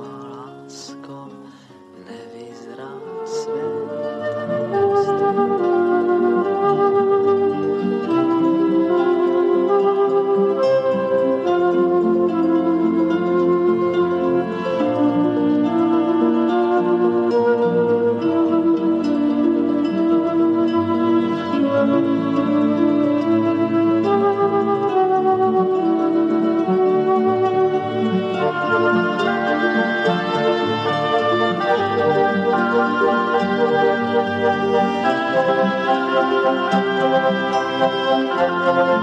má lásko, nevyzrá svět.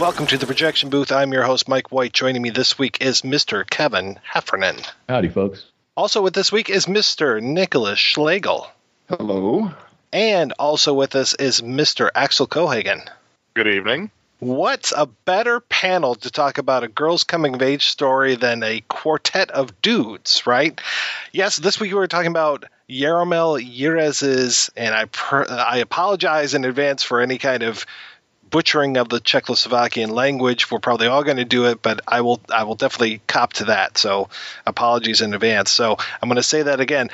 Welcome to the Projection Booth. I'm your host, Mike White. Joining me this week is Mr. Kevin Heffernan. Howdy, folks. Also with this week is Mr. Nicholas Schlegel. Hello. And also with us is Mr. Axel Cohagen. Good evening. What's a better panel to talk about a girl's coming-of-age story than a quartet of dudes, right? Yes, this week we were talking about Jaromil Jireš's, and I apologize in advance for any kind of butchering of the Czechoslovakian language. We're probably all going to do it, but I will definitely cop to that. So apologies in advance. So I'm going to say that again.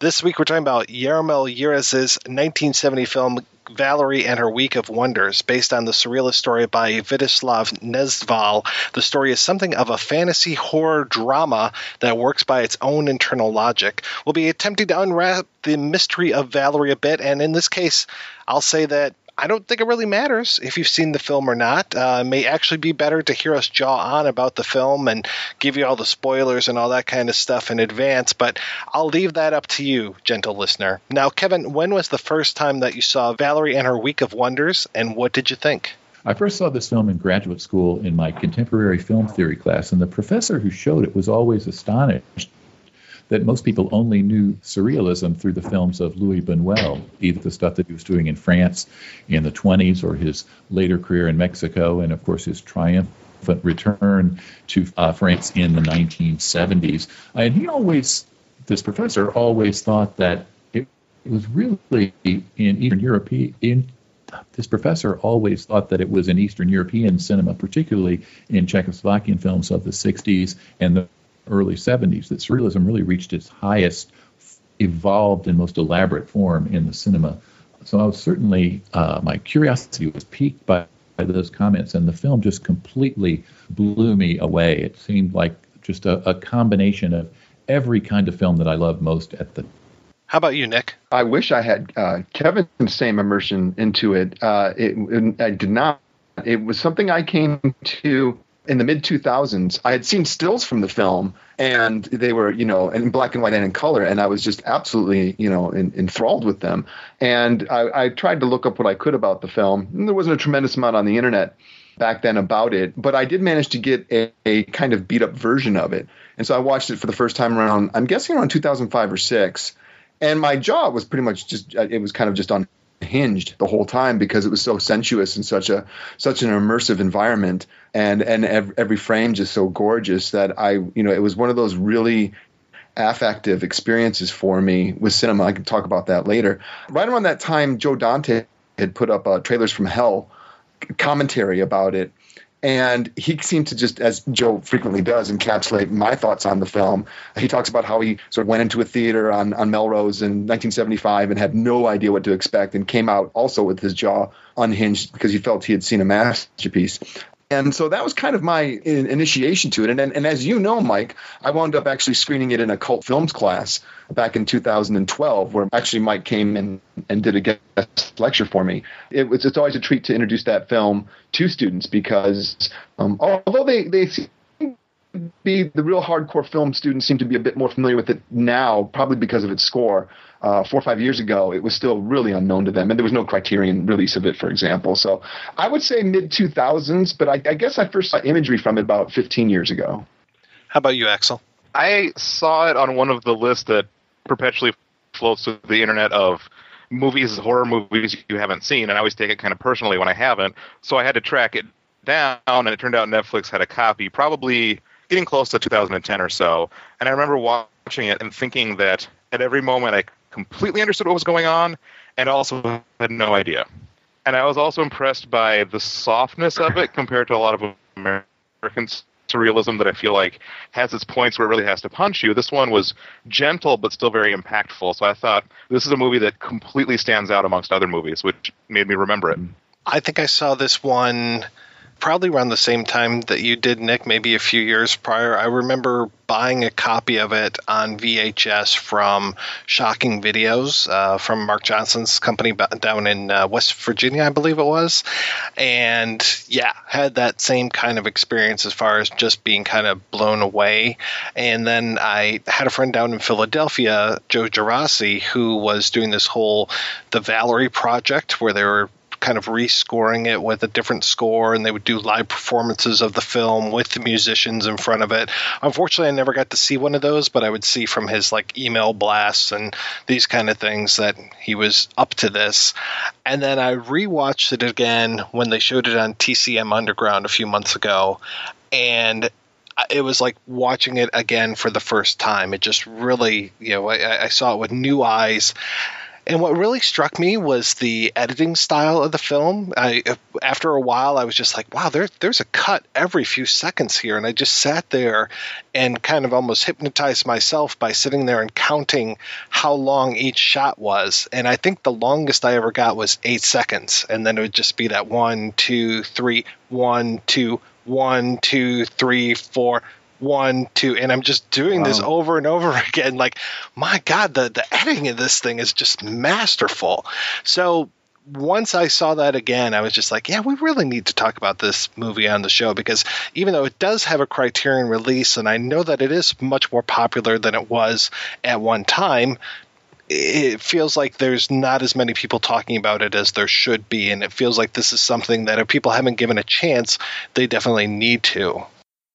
This week we're talking about Jaromil Jireš's 1970 film Valerie and Her Week of Wonders, based on the surrealist story by Vítězslav Nezval. The story is something of a fantasy horror drama that works by its own internal logic. We'll be attempting to unwrap the mystery of Valerie a bit, and in this case, I'll say that I don't think it really matters if you've seen the film or not. It may actually be better to hear us jaw on about the film and give you all the spoilers and all that kind of stuff in advance, but I'll leave that up to you, gentle listener. Now, Kevin, when was the first time that you saw Valerie and Her Week of Wonders, and what did you think? I first saw this film in graduate school in my contemporary film theory class, and the professor who showed it was always astonished that most people only knew surrealism through the films of Louis Buñuel, either the stuff that he was doing in France in the 1920s or his later career in Mexico, and of course his triumphant return to France in the 1970s. And this professor always thought that it was really in Eastern European. This professor always thought that it was in Eastern European cinema, particularly in Czechoslovakian films of the 60s and the early 70s, that surrealism really reached its highest evolved and most elaborate form in the cinema. So I was certainly, my curiosity was piqued by those comments, and the film just completely blew me away. It seemed like just a combination of every kind of film that I loved most at the time. How about you, Nick? I wish I had Kevin's same immersion into it. I did not. It was something I came to in the mid-2000s, I had seen stills from the film, and they were, you know, in black and white and in color, and I was just absolutely, you know, enthralled with them. And I tried to look up what I could about the film, and there wasn't a tremendous amount on the internet back then about it, but I did manage to get a kind of beat-up version of it. And so I watched it for the first time around, I'm guessing around 2005 or 6, and my jaw was pretty much just, it was kind of just unhinged the whole time, because it was so sensuous and such an immersive environment, and every frame just so gorgeous that I, you know, it was one of those really affective experiences for me with cinema. I can talk about that later. Right around that time, Joe Dante had put up Trailers from Hell commentary about it, and he seemed to just, as Joe frequently does, encapsulate my thoughts on the film. He talks about how he sort of went into a theater on Melrose in 1975 and had no idea what to expect, and came out also with his jaw unhinged because he felt he had seen a masterpiece. And so that was kind of my initiation to it. And as you know, Mike, I wound up actually screening it in a cult films class back in 2012, where actually Mike came in and did a guest lecture for me. It's always a treat to introduce that film to students, because although they seem to be, the real hardcore film students seem to be a bit more familiar with it now, probably because of its score. 4 or 5 years ago, it was still really unknown to them, and there was no Criterion release of it, for example. So I would say mid-2000s, but I guess I first saw imagery from it about 15 years ago. How about you, Axel? I saw it on one of the lists that perpetually floats through the internet of movies, horror movies you haven't seen, and I always take it kind of personally when I haven't. So I had to track it down, and it turned out Netflix had a copy, probably getting close to 2010 or so. And I remember watching it and thinking that at every moment I completely understood what was going on, and also had no idea. And I was also impressed by the softness of it compared to a lot of American surrealism that I feel like has its points where it really has to punch you. This one was gentle, but still very impactful. So I thought, this is a movie that completely stands out amongst other movies, which made me remember it. I think I saw this one probably around the same time that you did, Nick, maybe a few years prior. I remember buying a copy of it on VHS from Shocking Videos, from Mark Johnson's company down in West Virginia, I believe it was. And yeah, had that same kind of experience as far as just being kind of blown away. And then I had a friend down in Philadelphia, Joe Gerasi, who was doing this whole The Valerie Project, where they were kind of rescoring it with a different score, and they would do live performances of the film with the musicians in front of it. Unfortunately, I never got to see one of those, but I would see from his like email blasts and these kind of things that he was up to this. And then I rewatched it again when they showed it on TCM Underground a few months ago, and it was like watching it again for the first time. It just really, you know, I saw it with new eyes. And what really struck me was the editing style of the film. After a while, I was just like, wow, there's a cut every few seconds here. And I just sat there and kind of almost hypnotized myself by sitting there and counting how long each shot was. And I think the longest I ever got was 8 seconds. And then it would just be that 1, 2, 3, 1, 2, 1, 2, 3, 4, 1, 2, and I'm just doing this over and over again. Like, my God, the editing of this thing is just masterful. So once I saw that again, I was just like, yeah, we really need to talk about this movie on the show, because even though it does have a Criterion release, and I know that it is much more popular than it was at one time, it feels like there's not as many people talking about it as there should be. And it feels like this is something that if people haven't given a chance, they definitely need to.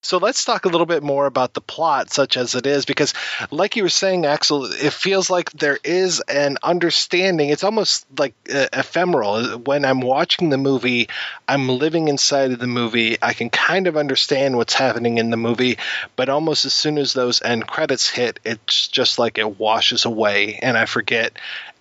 So let's talk a little bit more about the plot, such as it is, because like you were saying, Axel, it feels like there is an understanding. It's almost like ephemeral. When I'm watching the movie, I'm living inside of the movie. I can kind of understand what's happening in the movie, but almost as soon as those end credits hit, it's just like it washes away and I forget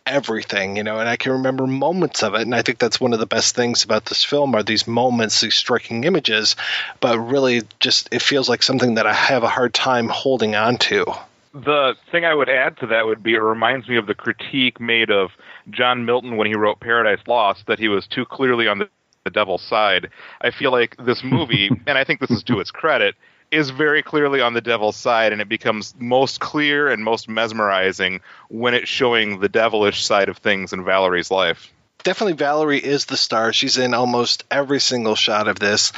everything, you know, and I can remember moments of it. And I think that's one of the best things about this film are these moments, these striking images, but really just, it feels like something that I have a hard time holding on to. The thing I would add to that would be, it reminds me of the critique made of John Milton when he wrote Paradise Lost, that he was too clearly on the devil's side. I feel like this movie, and I think this is to its credit, is very clearly on the devil's side, and it becomes most clear and most mesmerizing when it's showing the devilish side of things in Valerie's life. definitely Valerie is the star. She's in almost every single shot of this.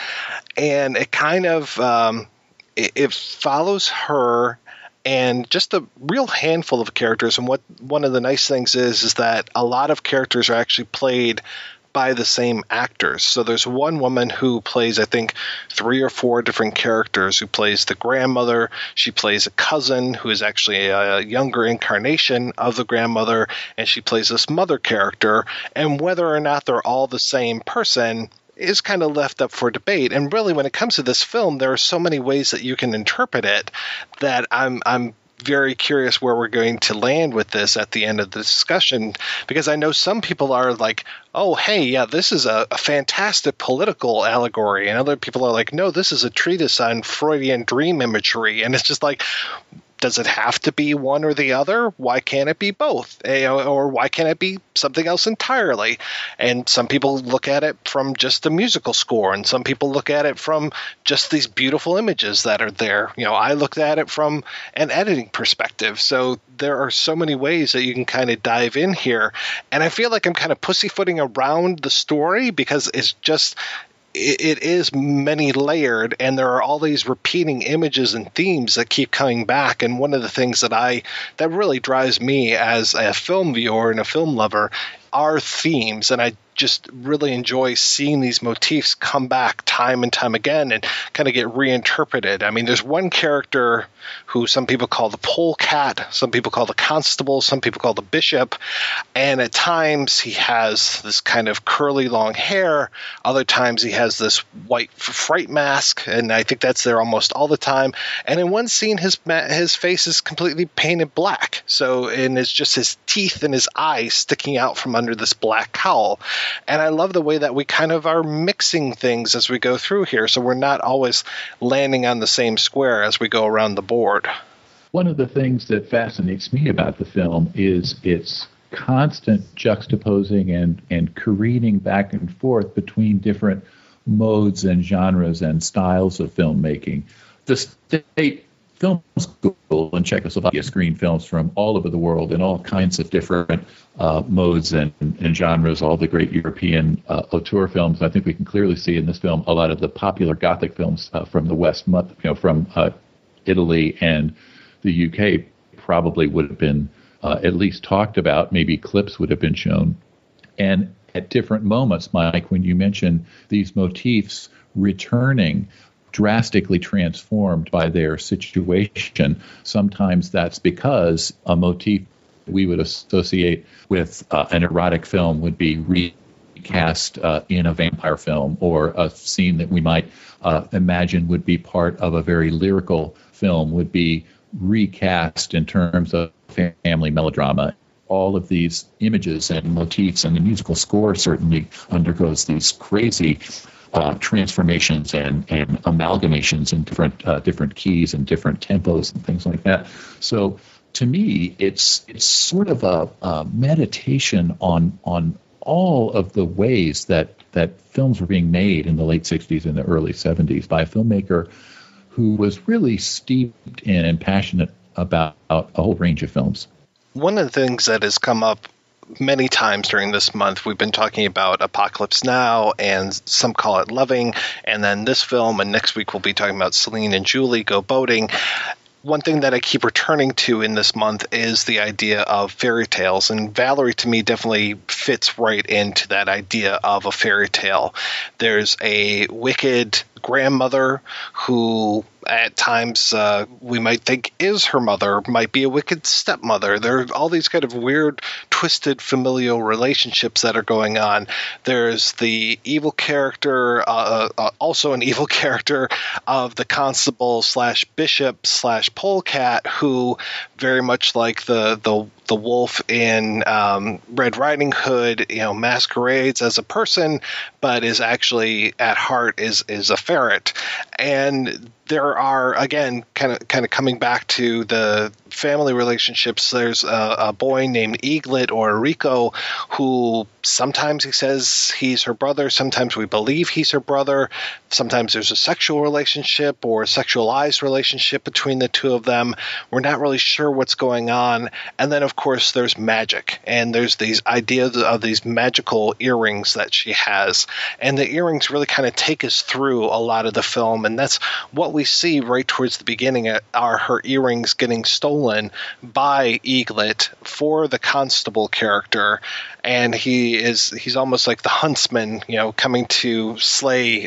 And it kind of it follows her and just a real handful of characters. And what one of the nice things is that a lot of characters are actually played by the same actors. So there's one woman who plays, I think, 3 or 4 different characters, who plays the grandmother. She plays a cousin who is actually a younger incarnation of the grandmother, and she plays this mother character. And whether or not they're all the same person is kind of left up for debate. And really, when it comes to this film, there are so many ways that you can interpret it that I'm very curious where we're going to land with this at the end of the discussion, because I know some people are like, oh, hey, yeah, this is a fantastic political allegory. And other people are like, no, this is a treatise on Freudian dream imagery. And it's just like, does it have to be one or the other? Why can't it be both? Or why can't it be something else entirely? And some people look at it from just the musical score, and some people look at it from just these beautiful images that are there. You know, I looked at it from an editing perspective. So there are so many ways that you can kind of dive in here. And I feel like I'm kind of pussyfooting around the story because it's just – it is many layered, and there are all these repeating images and themes that keep coming back. And one of the things that really drives me as a film viewer and a film lover are themes. And I just really enjoy seeing these motifs come back time and time again and kind of get reinterpreted. I mean, there's one character who some people call the polecat, some people call the constable, some people call the bishop. And at times he has this kind of curly long hair. Other times he has this white fright mask. And I think that's there almost all the time. And in one scene, his face is completely painted black. So, and it's just his teeth and his eyes sticking out from under this black cowl. And I love the way that we kind of are mixing things as we go through here, so we're not always landing on the same square as we go around the board. One of the things that fascinates me about the film is its constant juxtaposing and careening back and forth between different modes and genres and styles of filmmaking. The State Film School in Czechoslovakia screened films from all over the world in all kinds of different modes and genres, all the great European auteur films. I think we can clearly see in this film a lot of the popular Gothic films from the West, from Italy and the UK probably would have been at least talked about, maybe clips would have been shown. And at different moments, Mike, when you mention these motifs returning, drastically transformed by their situation. Sometimes that's because a motif we would associate with an erotic film would be recast in a vampire film, or a scene that we might imagine would be part of a very lyrical film would be recast in terms of family melodrama. All of these images and motifs, and the musical score certainly undergoes these crazy transformations and amalgamations in different keys and different tempos and things like that. So to me, it's sort of a meditation on all of the ways that films were being made in the late 60s and the early 70s by a filmmaker who was really steeped in and passionate about a whole range of films. One of the things that has come up many times during this month, we've been talking about Apocalypse Now, and some call it Loving, and then this film, and next week we'll be talking about Celine and Julie Go Boating. One thing that I keep returning to in this month is the idea of fairy tales, and Valerie, to me, definitely fits right into that idea of a fairy tale. There's a wicked grandmother who at times we might think is her mother, might be a wicked stepmother. There are all these kind of weird, twisted familial relationships that are going on. There's the evil character, also an evil character of the constable / bishop / polecat, who very much like the wolf in Red Riding Hood, you know, masquerades as a person, but is actually at heart is a ferret. And there are, again, kind of coming back to the family relationships, there's a boy named Eaglet, or Rico, who Sometimes he says he's her brother. Sometimes we believe he's her brother. Sometimes there's a sexual relationship or a sexualized relationship between the two of them. We're not really sure what's going on. And then, of course, there's magic. And there's these ideas of these magical earrings that she has. And the earrings really kind of take us through a lot of the film. And that's what we see right towards the beginning, are her earrings getting stolen by Eaglet for the constable character. And he's almost like the huntsman, you know, coming to slay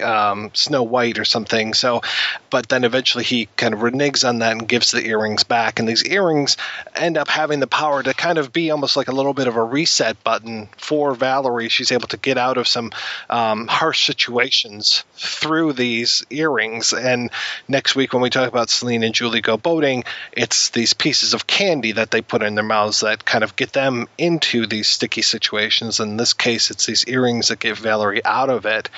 Snow White or something. So, but then eventually he kind of reneges on that and gives the earrings back. And these earrings end up having the power to kind of be almost like a little bit of a reset button for Valerie. She's able to get out of some harsh situations through these earrings. And next week when we talk about Celine and Julie Go Boating, it's these pieces of candy that they put in their mouths that kind of get them into these sticky situations. In this case, it's these earrings that get Valerie out of it.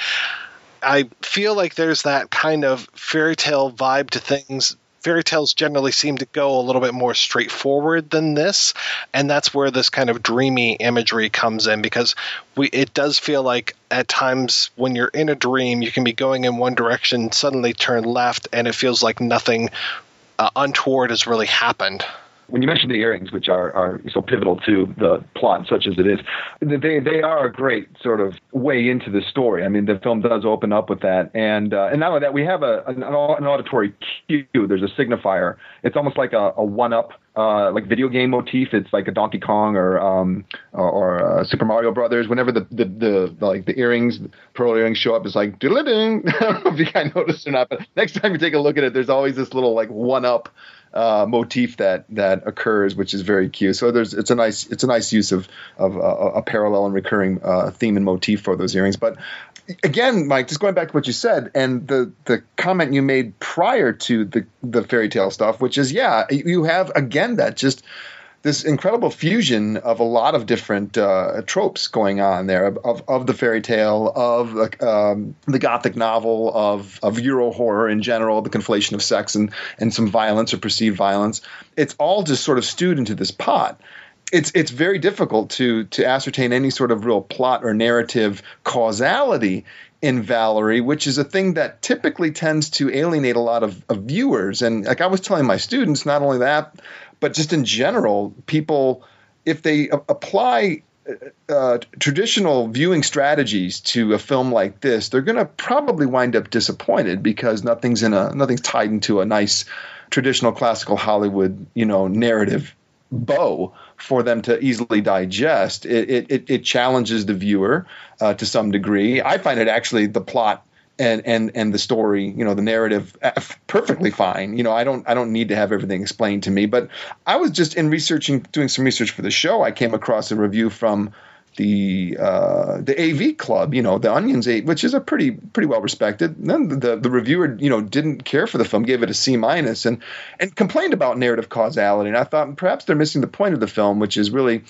I feel like there's that kind of fairy tale vibe to things. Fairy tales generally seem to go a little bit more straightforward than this, and that's where this kind of dreamy imagery comes in, because it does feel like at times when you're in a dream, you can be going in one direction, suddenly turn left, and it feels like nothing untoward has really happened. When you mentioned the earrings, which are so pivotal to the plot, such as it is, they are a great sort of way into the story. I mean, the film does open up with that. And not only that, we have an auditory cue. There's a signifier. It's almost like a one-up, like video game motif. It's like a Donkey Kong or Super Mario Brothers. Whenever the earrings, pearl earrings show up, it's like doodling. I don't know if you guys noticed or not, but next time you take a look at it, there's always this little like one-up motif that occurs, which is very cute. So it's a nice use of a parallel and recurring theme and motif for those earrings. But again, Mike, just going back to what you said and the comment you made prior to the fairy tale stuff, which is, yeah, you have again that just this incredible fusion of a lot of different tropes going on there, of the fairy tale, of the gothic novel, of Euro horror in general, the conflation of sex and some violence or perceived violence. It's all just sort of stewed into this pot. It's very difficult to ascertain any sort of real plot or narrative causality in Valerie, which is a thing that typically tends to alienate a lot of viewers. And like I was telling my students, not only that, but just in general, people, if they apply traditional viewing strategies to a film like this, they're going to probably wind up disappointed because nothing's tied into a nice traditional classical Hollywood, you know, narrative bow for them to easily digest. It challenges the viewer to some degree. I find it actually the plot and the story, you know, the narrative perfectly fine. You know, I don't need to have everything explained to me, but I was just doing some research for the show. I came across a review from the AV Club, you know, the Onion's, which is a pretty well respected. Then the reviewer, you know, didn't care for the film, gave it a C- and complained about narrative causality. And I thought perhaps they're missing the point of the film, which is really,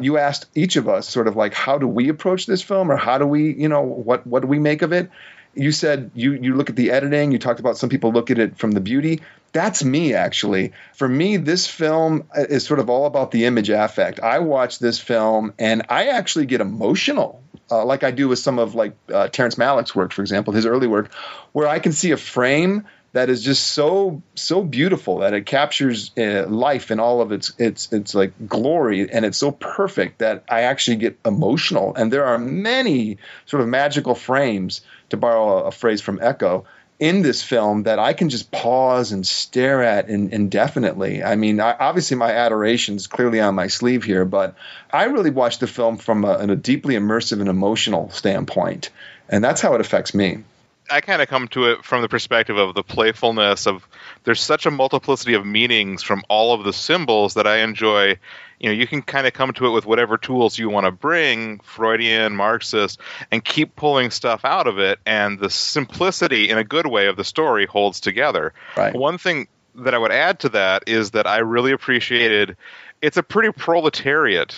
you asked each of us sort of like, how do we approach this film, or how do we, you know, what do we make of it? You said you look at the editing. You talked about some people look at it from the beauty. That's me, actually. For me, this film is sort of all about the image affect. I watch this film and I actually get emotional, like I do with some of like Terrence Malick's work, for example, his early work, where I can see a frame that is just so beautiful that it captures life in all of its like glory, and it's so perfect that I actually get emotional. And there are many sort of magical frames, to borrow a phrase from Echo, in this film that I can just pause and stare at indefinitely. I mean, obviously my adoration is clearly on my sleeve here, but I really watched the film from a deeply immersive and emotional standpoint, and that's how it affects me. I kind of come to it from the perspective of the playfulness of there's such a multiplicity of meanings from all of the symbols that I enjoy. You know, you can kind of come to it with whatever tools you want to bring, Freudian, Marxist, and keep pulling stuff out of it. And the simplicity in a good way of the story holds together. Right. One thing that I would add to that is that I really appreciated, it's a pretty proletariat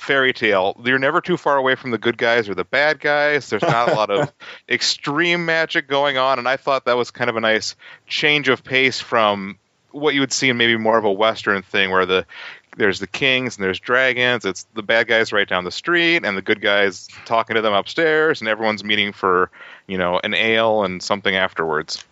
fairy tale. You're never too far away from the good guys or the bad guys. There's not a lot of extreme magic going on, and I thought that was kind of a nice change of pace from what you would see in maybe more of a Western thing, where the there's the kings and there's dragons. It's the bad guys right down the street and the good guys talking to them upstairs, and everyone's meeting for, you know, an ale and something afterwards.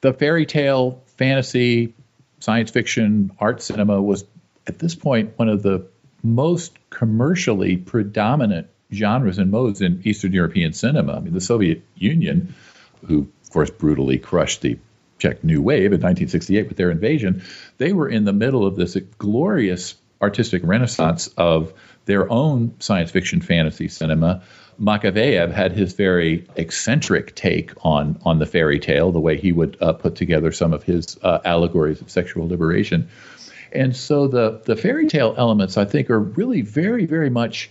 The fairy tale, fantasy, science fiction, art cinema was at this point one of the most commercially predominant genres and modes in Eastern European cinema. I mean, the Soviet Union, who of course brutally crushed the Czech New Wave in 1968 with their invasion, they were in the middle of this glorious artistic renaissance of their own science fiction fantasy cinema. Makaveev had his very eccentric take on the fairy tale, the way he would put together some of his allegories of sexual liberation. And so the fairy tale elements, I think, are really very, very much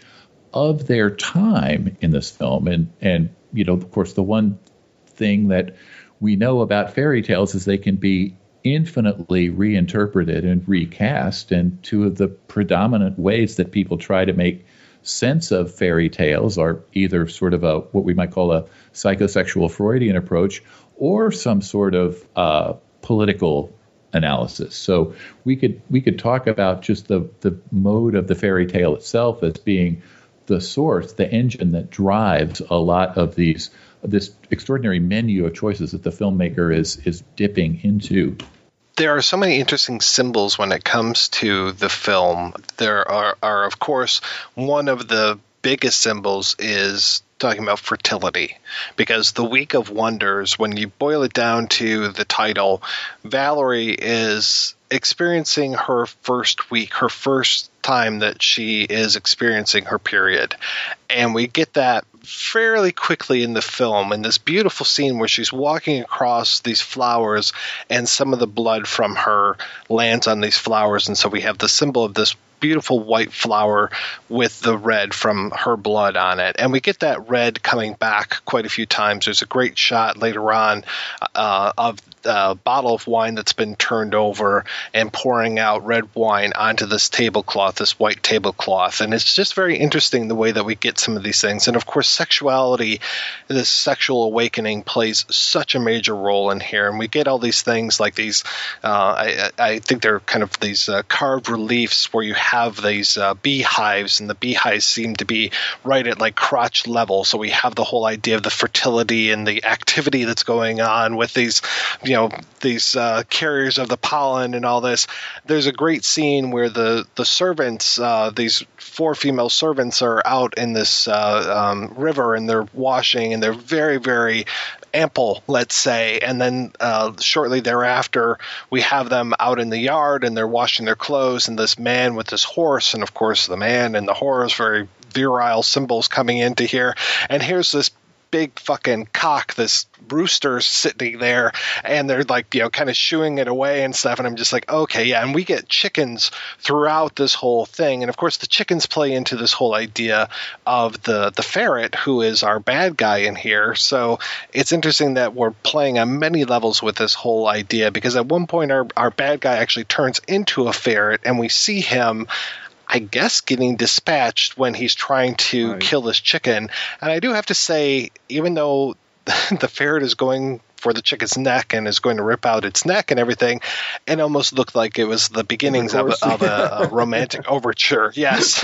of their time in this film. And you know, of course, the one thing that we know about fairy tales is they can be infinitely reinterpreted and recast. And two of the predominant ways that people try to make sense of fairy tales are either sort of a what we might call a psychosexual Freudian approach or some sort of political analysis. So we could talk about just the mode of the fairy tale itself as being the source, the engine that drives a lot of these this extraordinary menu of choices that the filmmaker is dipping into. There are so many interesting symbols when it comes to the film. There are of course, one of the biggest symbols is talking about fertility, because the Week of Wonders, when you boil it down to the title, Valerie is experiencing her first week, her first time that she is experiencing her period. And we get that fairly quickly in the film in this beautiful scene where she's walking across these flowers and some of the blood from her lands on these flowers. And so we have the symbol of this beautiful white flower with the red from her blood on it. And we get that red coming back quite a few times. There's a great shot later on of a bottle of wine that's been turned over and pouring out red wine onto this tablecloth, this white tablecloth. And it's just very interesting the way that we get some of these things. And of course, sexuality, this sexual awakening plays such a major role in here. And we get all these things like these, I think they're kind of these carved reliefs where you have these beehives, and the beehives seem to be right at like crotch level. So we have the whole idea of the fertility and the activity that's going on with these, you know, these carriers of the pollen and all this. There's a great scene where the servants, these four female servants, are out in this river and they're washing, and they're very, very ample, let's say. And then shortly thereafter, we have them out in the yard and they're washing their clothes, and this man with this horse, and of course the man and the horse, very virile symbols coming into here. And here's this big fucking cock, this rooster sitting there, and they're like, you know, kind of shooing it away and stuff. And I'm just like, okay, yeah. And we get chickens throughout this whole thing. And of course the chickens play into this whole idea of the ferret, who is our bad guy in here. So it's interesting that we're playing on many levels with this whole idea, because at one point our bad guy actually turns into a ferret, and we see him, I guess, getting dispatched when he's trying to kill this chicken. And I do have to say, even though the ferret is going for the chicken's neck and is going to rip out its neck and everything, it almost looked like it was the beginnings of a romantic overture. Yes.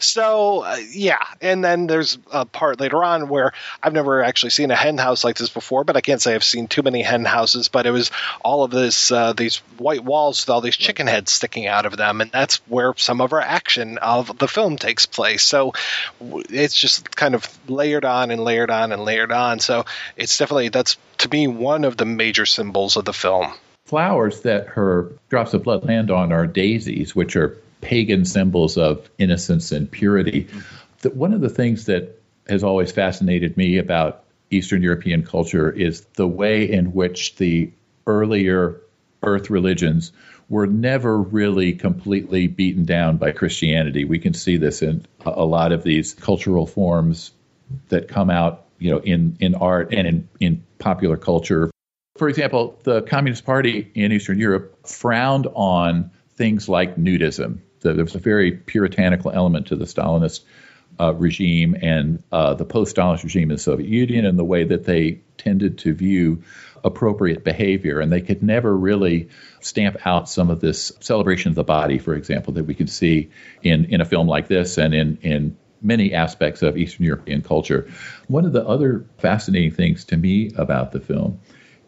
So, yeah. And then there's a part later on where I've never actually seen a hen house like this before, but I can't say I've seen too many hen houses, but it was all of this, these white walls with all these chicken heads sticking out of them. And that's where some of our action of the film takes place. So it's just kind of layered on and layered on and layered on. So it's definitely, that's to me, one of the major symbols of the film. Flowers that her drops of blood land on are daisies, which are pagan symbols of innocence and purity. That one of the things that has always fascinated me about Eastern European culture is the way in which the earlier earth religions were never really completely beaten down by Christianity. We can see this in a lot of these cultural forms that come out, you know, in art and in popular culture. For example, the Communist Party in Eastern Europe frowned on things like nudism. There was a very puritanical element to the Stalinist regime and the post-Stalinist regime in the Soviet Union and the way that they tended to view appropriate behavior. And they could never really stamp out some of this celebration of the body, for example, that we can see in a film like this and in many aspects of Eastern European culture. One of the other fascinating things to me about the film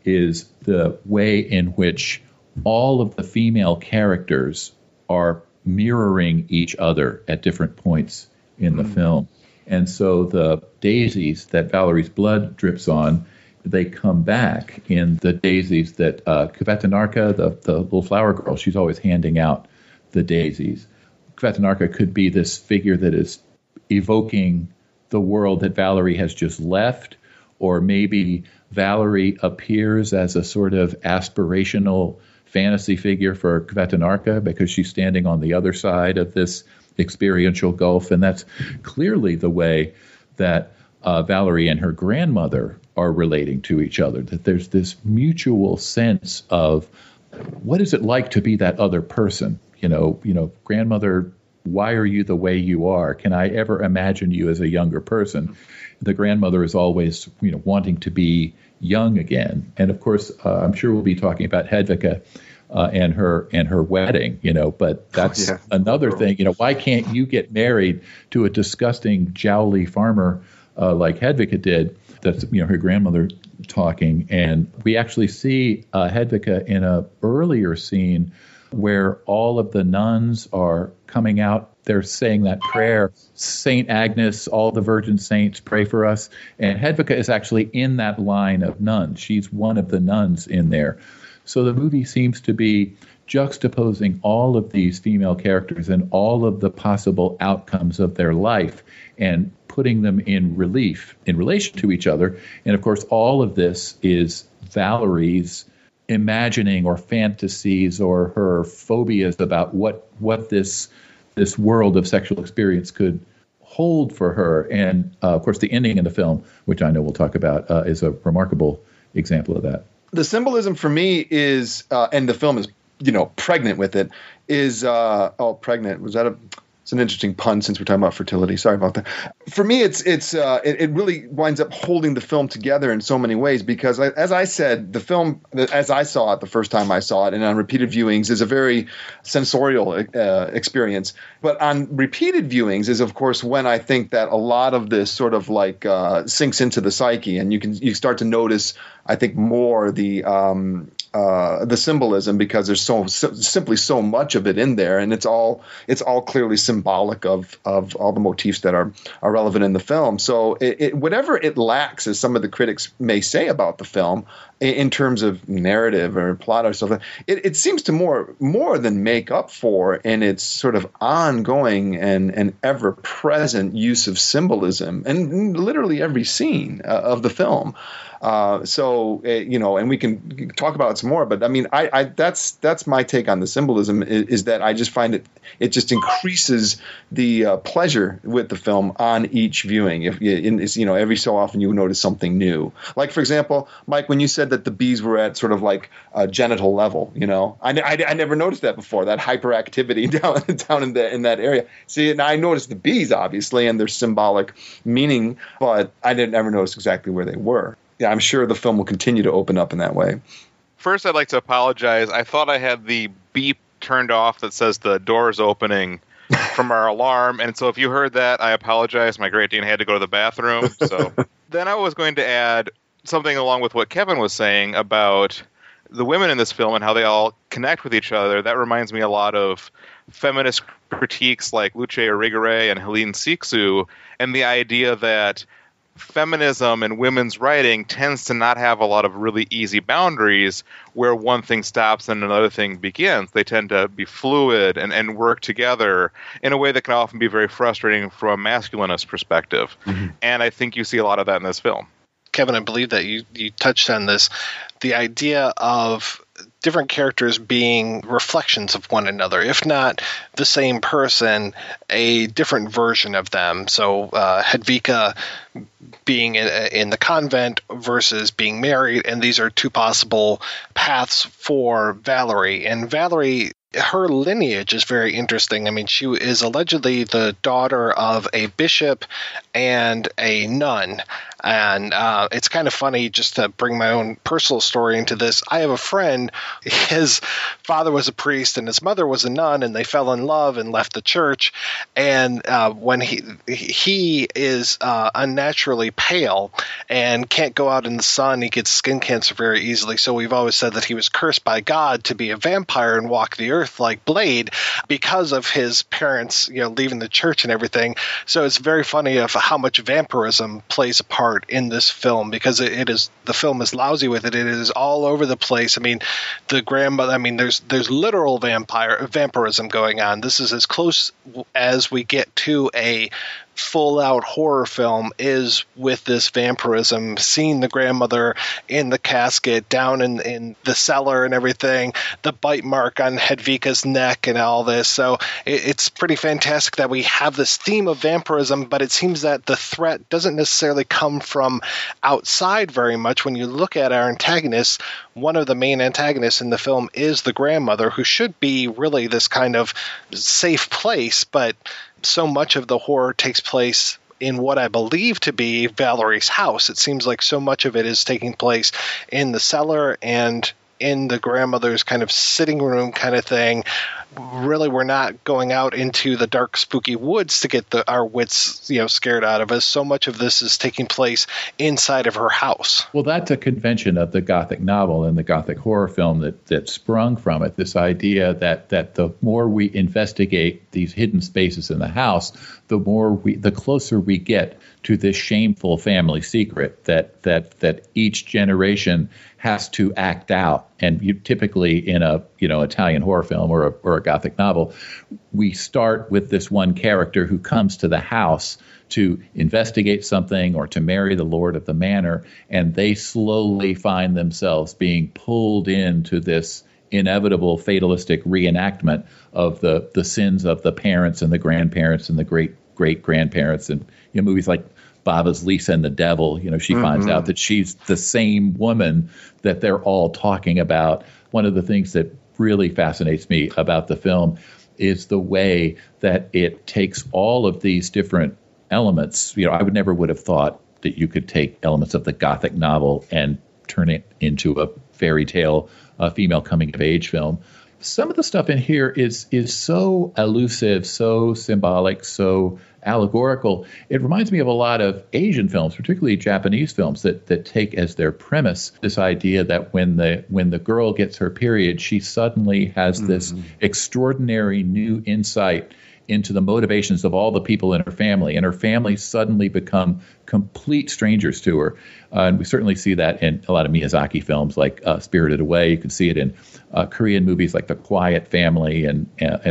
is the way in which all of the female characters are mirroring each other at different points in the film. And so the daisies that Valerie's blood drips on, they come back in the daisies that Kvetanarka, the little flower girl, she's always handing out the daisies. Kvetanarka could be this figure that is evoking the world that Valerie has just left, or maybe Valerie appears as a sort of aspirational fantasy figure for Kvetanarka because she's standing on the other side of this experiential gulf. And that's clearly the way that Valerie and her grandmother are relating to each other, that there's this mutual sense of what is it like to be that other person? You know, grandmother, why are you the way you are? Can I ever imagine you as a younger person? The grandmother is always, you know, wanting to be young again. And of course, I'm sure we'll be talking about Hedvika and her wedding, you know, but that's another thing. You know, why can't you get married to a disgusting jowly farmer like Hedvika did? That's, you know, her grandmother talking. And we actually see Hedvika in an earlier scene where all of the nuns are coming out. They're saying that prayer, Saint Agnes, all the virgin saints, pray for us. And Hedvika is actually in that line of nuns. She's one of the nuns in there. So the movie seems to be juxtaposing all of these female characters and all of the possible outcomes of their life and putting them in relief in relation to each other. And of course, all of this is Valerie's imagining or fantasies or her phobias about what this world of sexual experience could hold for her. And of course, the ending in the film, which I know we'll talk about, is a remarkable example of that. The symbolism for me is, and the film is, you know, pregnant with it, is pregnant. Was that it's an interesting pun since we're talking about fertility. Sorry about that. For me, it really winds up holding the film together in so many ways because, as I said, the film, as I saw it the first time I saw it and on repeated viewings, is a very sensorial experience. But on repeated viewings is, of course, when I think that a lot of this sort of like sinks into the psyche, and you start to notice, I think, more the symbolism, because there's simply so much of it in there, and it's all clearly symbolic of all the motifs that are relevant in the film. So whatever it lacks, as some of the critics may say about the film in terms of narrative or plot or something, it seems to more than make up for in its sort of ongoing and ever present use of symbolism and literally every scene of the film. You know, and we can talk about it some more, but I mean, I that's my take on the symbolism is that I just find it just increases the pleasure with the film on each viewing. If every so often you notice something new. Like, for example, Mike, when you said that the bees were at sort of like a genital level, you know, I never noticed that before, that hyperactivity down in that area. See, and I noticed the bees, obviously, and their symbolic meaning, but I didn't ever notice exactly where they were. Yeah, I'm sure the film will continue to open up in that way. First, I'd like to apologize. I thought I had the beep turned off that says the door is opening from our alarm. And so if you heard that, I apologize. My great Dane had to go to the bathroom. So then I was going to add something along with what Kevin was saying about the women in this film and how they all connect with each other. That reminds me a lot of feminist critiques like Luce Irigaray and Hélène Cixous, and the idea that feminism and women's writing tends to not have a lot of really easy boundaries where one thing stops and another thing begins. They tend to be fluid and work together in a way that can often be very frustrating from a masculinist perspective. Mm-hmm. And I think you see a lot of that in this film. Kevin, I believe that you touched on this, the idea of different characters being reflections of one another, if not the same person, a different version of them. So Hedvika being in the convent versus being married, and these are two possible paths for Valerie. And Valerie Her lineage is very interesting. I mean, she is allegedly the daughter of a bishop and a nun. And it's kind of funny, just to bring my own personal story into this. I have a friend, his father was a priest and his mother was a nun, and they fell in love and left the church. And when he is unnaturally pale and can't go out in the sun, he gets skin cancer very easily. So we've always said that he was cursed by God to be a vampire and walk the earth like Blade because of his parents, you know, leaving the church and everything. So it's very funny of how much vampirism plays a part in this film, because the film is lousy with it. It is all over the place. I mean, the grandmother, I mean, there's literal vampirism going on. This is as close as we get to a full-out horror film is with this vampirism, seeing the grandmother in the casket down in the cellar and everything, the bite mark on Hedvika's neck and all this. So it's pretty fantastic that we have this theme of vampirism, but it seems that the threat doesn't necessarily come from outside very much. When you look at our antagonists, one of the main antagonists in the film is the grandmother, who should be really this kind of safe place, but so much of the horror takes place in what I believe to be Valerie's house. It seems like so much of it is taking place in the cellar and in the grandmother's kind of sitting room kind of thing. Really, we're not going out into the dark, spooky woods to get our wits, you know, scared out of us. So much of this is taking place inside of her house. Well, that's a convention of the Gothic novel and the Gothic horror film that sprung from it. This idea that the more we investigate these hidden spaces in the house, the closer we get to this shameful family secret that each generation has to act out. And you typically in a, you know, Italian horror film or a Gothic novel, we start with this one character who comes to the house to investigate something or to marry the lord of the manor, and they slowly find themselves being pulled into this inevitable fatalistic reenactment of the sins of the parents and the grandparents and the great-great-grandparents. And, you know, movies like Baba's Lisa and the Devil, you know, she finds out that she's the same woman that they're all talking about. One of the things that really fascinates me about the film is the way that it takes all of these different elements. You know, I would never have thought that you could take elements of the Gothic novel and turn it into a fairy tale, a female coming of age film. Some of the stuff in here is so elusive, so symbolic, so allegorical. It reminds me of a lot of Asian films, particularly Japanese films, that take as their premise this idea that when the girl gets her period, she suddenly has this extraordinary new insight into the motivations of all the people in her family, and her family suddenly become complete strangers to her. And we certainly see that in a lot of Miyazaki films like Spirited Away. You can see it in Korean movies like The Quiet Family and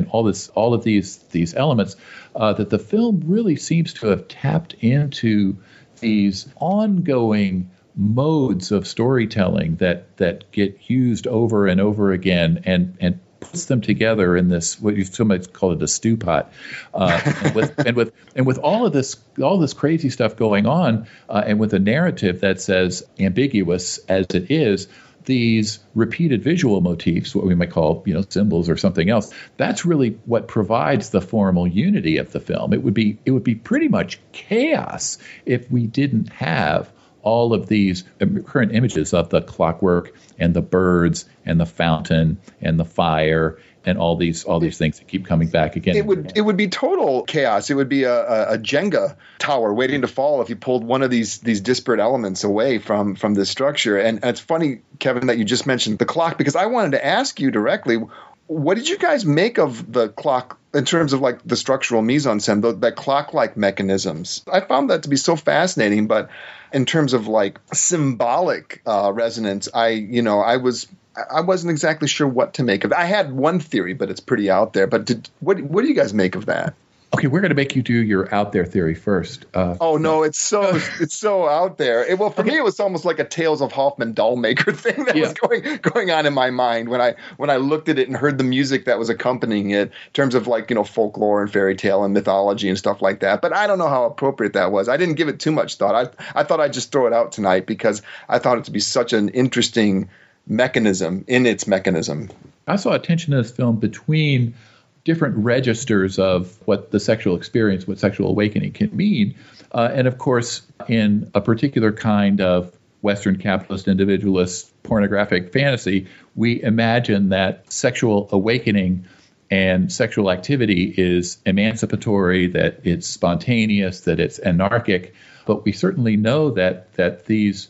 all of these elements that the film really seems to have tapped into these ongoing modes of storytelling that get used over and over again and puts them together in this, what you so much call it, a stew pot, and with all this crazy stuff going on, and with a narrative that's as ambiguous as it is, these repeated visual motifs, what we might call, you know, symbols or something else, that's really what provides the formal unity of the film. It would be pretty much chaos if we didn't have all of these current images of the clockwork and the birds and the fountain and the fire and all these things that keep coming back again. It would be total chaos. It would be a Jenga tower waiting to fall if you pulled one of these disparate elements away from this structure. And it's funny, Kevin, that you just mentioned the clock, because I wanted to ask you directly, what did you guys make of the clock in terms of like the structural mise en scène, the clock-like mechanisms? I found that to be so fascinating, but in terms of like symbolic resonance, I wasn't exactly sure what to make of it. I had one theory, but it's pretty out there. But what do you guys make of that? Okay, we're going to make you do your out there theory first. It's so out there. For me, it was almost like a Tales of Hoffmann doll maker thing that was going on in my mind when I looked at it and heard the music that was accompanying it, in terms of like, you know, folklore and fairy tale and mythology and stuff like that. But I don't know how appropriate that was. I didn't give it too much thought. I thought I'd just throw it out tonight because I thought it to be such an interesting mechanism in its mechanism. I saw a tension in this film between different registers of what the sexual experience, what sexual awakening can mean. And of course, in a particular kind of Western capitalist, individualist, pornographic fantasy, we imagine that sexual awakening and sexual activity is emancipatory, that it's spontaneous, that it's anarchic. But we certainly know that these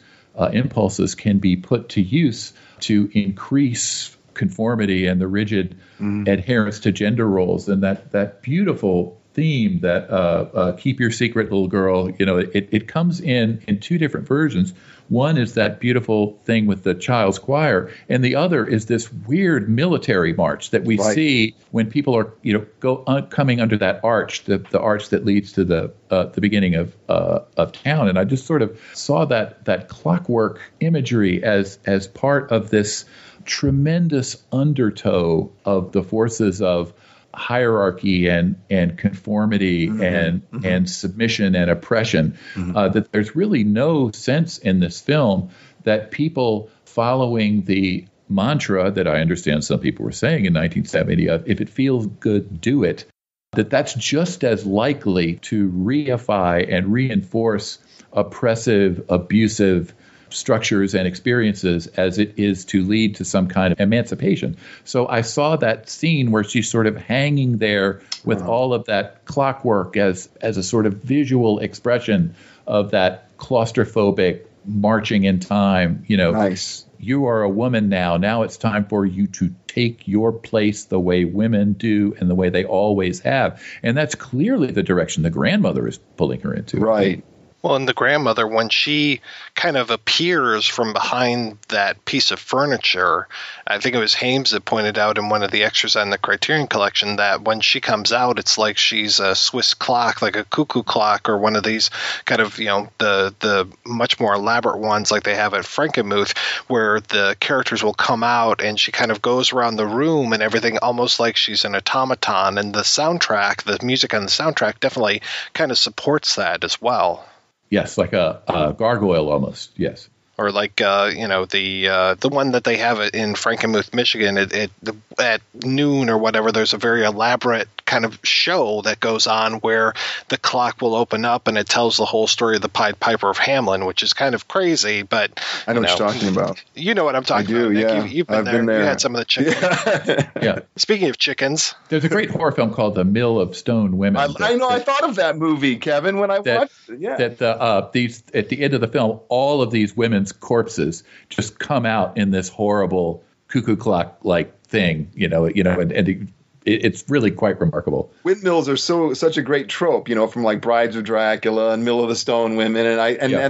impulses can be put to use to increase conformity and the rigid adherence to gender roles. And that beautiful theme that keep your secret, little girl, you know, it comes in two different versions. One is that beautiful thing with the child's choir, and the other is this weird military march that we see when people are, you know, coming under that arch, the arch that leads to the beginning of town. And I just sort of saw that clockwork imagery as part of this tremendous undertow of the forces of hierarchy and conformity and submission and oppression, that there's really no sense in this film that people following the mantra that I understand some people were saying in 1970 of, if it feels good, do it, that's just as likely to reify and reinforce oppressive, abusive structures and experiences as it is to lead to some kind of emancipation. So I saw that scene where she's sort of hanging there with all of that clockwork as a sort of visual expression of that claustrophobic marching in time. You know, you are a woman now. Now it's time for you to take your place the way women do and the way they always have. And that's clearly the direction the grandmother is pulling her into. Right. Well, and the grandmother, when she kind of appears from behind that piece of furniture, I think it was Hames that pointed out in one of the extras on the Criterion Collection that when she comes out, it's like she's a Swiss clock, like a cuckoo clock, or one of these kind of, you know, the much more elaborate ones like they have at Frankenmuth, where the characters will come out and she kind of goes around the room and everything, almost like she's an automaton. And the soundtrack, the music on the soundtrack definitely kind of supports that as well. Yes, like a gargoyle almost, yes. Or like, you know, the one that they have in Frankenmuth, Michigan, at noon or whatever, there's a very elaborate kind of show that goes on where the clock will open up and it tells the whole story of the Pied Piper of Hamelin, which is kind of crazy, but... I know what you're talking about. You know what I'm talking about. I do, Nick. Yeah. You've been there. Been there. You had some of the chickens. Yeah. Yeah. Speaking of chickens... There's a great horror film called The Mill of Stone Women. I know, I thought of that movie, Kevin, when I watched it. Yeah. That these at the end of the film, all of these women corpses just come out in this horrible cuckoo clock like thing, you know, and it's really quite remarkable. Windmills are such a great trope, you know, from like Brides of Dracula and Mill of the Stone Women,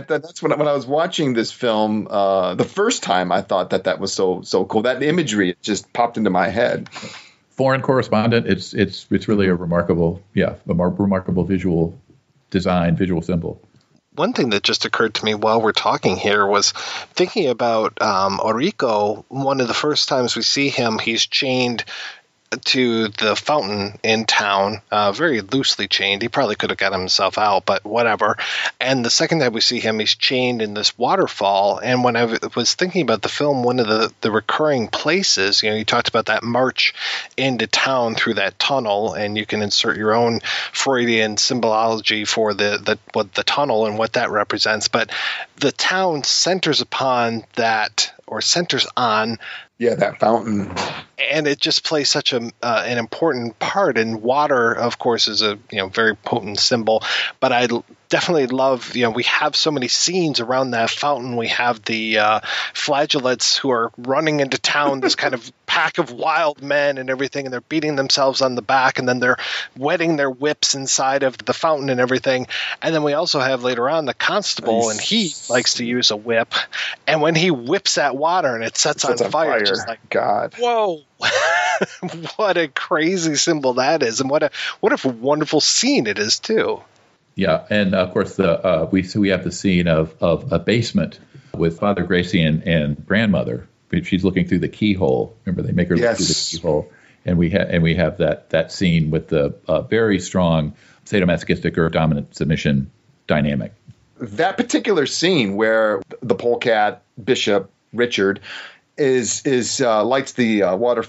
that's when I was watching this film the first time, I thought that was so cool. That imagery, it just popped into my head. Foreign Correspondent, it's really a remarkable visual design, visual symbol. One thing that just occurred to me while we're talking here was thinking about Orico. One of the first times we see him, he's chained to the fountain in town, very loosely chained. He probably could have got himself out, but whatever. And the second time we see him, he's chained in this waterfall. And when I was thinking about the film, one of the recurring places, you know, you talked about that march into town through that tunnel, and you can insert your own Freudian symbology for the tunnel and what that represents. But the town centers on that fountain. And it just plays such an important part. And water, of course, is a, you know, very potent symbol. But I definitely love, you know, we have so many scenes around that fountain. We have the flagellates who are running into town, this kind of pack of wild men and everything, and they're beating themselves on the back, and then they're wetting their whips inside of the fountain and everything. And then we also have later on the constable, and he likes to use a whip. And when he whips that water and it sets on fire. Just like, God. Whoa. What a crazy symbol that is, and what a wonderful scene it is too. Yeah, and of course we have the scene of a basement with Father Gracie and grandmother. She's looking through the keyhole. Remember, they make her look through the keyhole, and we have that scene with the very strong sadomasochistic or dominant submission dynamic. That particular scene where the polecat bishop Richard lights the water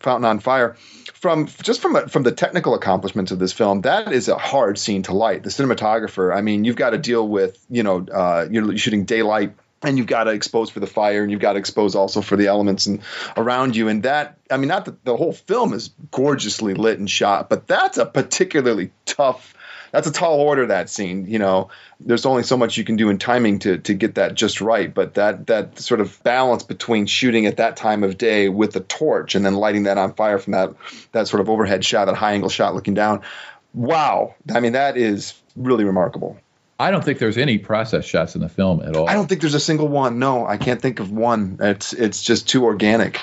fountain on fire. From the technical accomplishments of this film, that is a hard scene to light. The cinematographer, I mean, you've got to deal with, you're shooting daylight, and you've got to expose for the fire, and you've got to expose also for the elements and around you. And that, I mean, not that the whole film is gorgeously lit and shot, but that's a particularly tough, that's a tall order, that scene. You know, there's only so much you can do in timing to get that just right. But that sort of balance between shooting at that time of day with a torch and then lighting that on fire from that sort of overhead shot, that high angle shot looking down. Wow. I mean, that is really remarkable. I don't think there's any process shots in the film at all. I don't think there's a single one. No, I can't think of one. It's just too organic.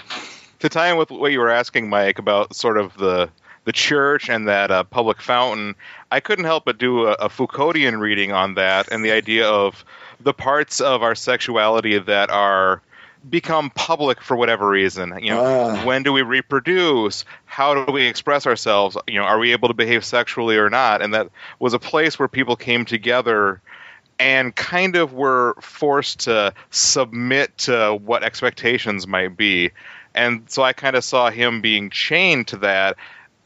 To tie in with what you were asking, Mike, about sort of the church and that public fountain, I couldn't help but do a Foucauldian reading on that, and the idea of the parts of our sexuality that are become public for whatever reason. When do we reproduce? How do we express ourselves? Are we able to behave sexually or not? And that was a place where people came together and kind of were forced to submit to what expectations might be. And so I kind of saw him being chained to that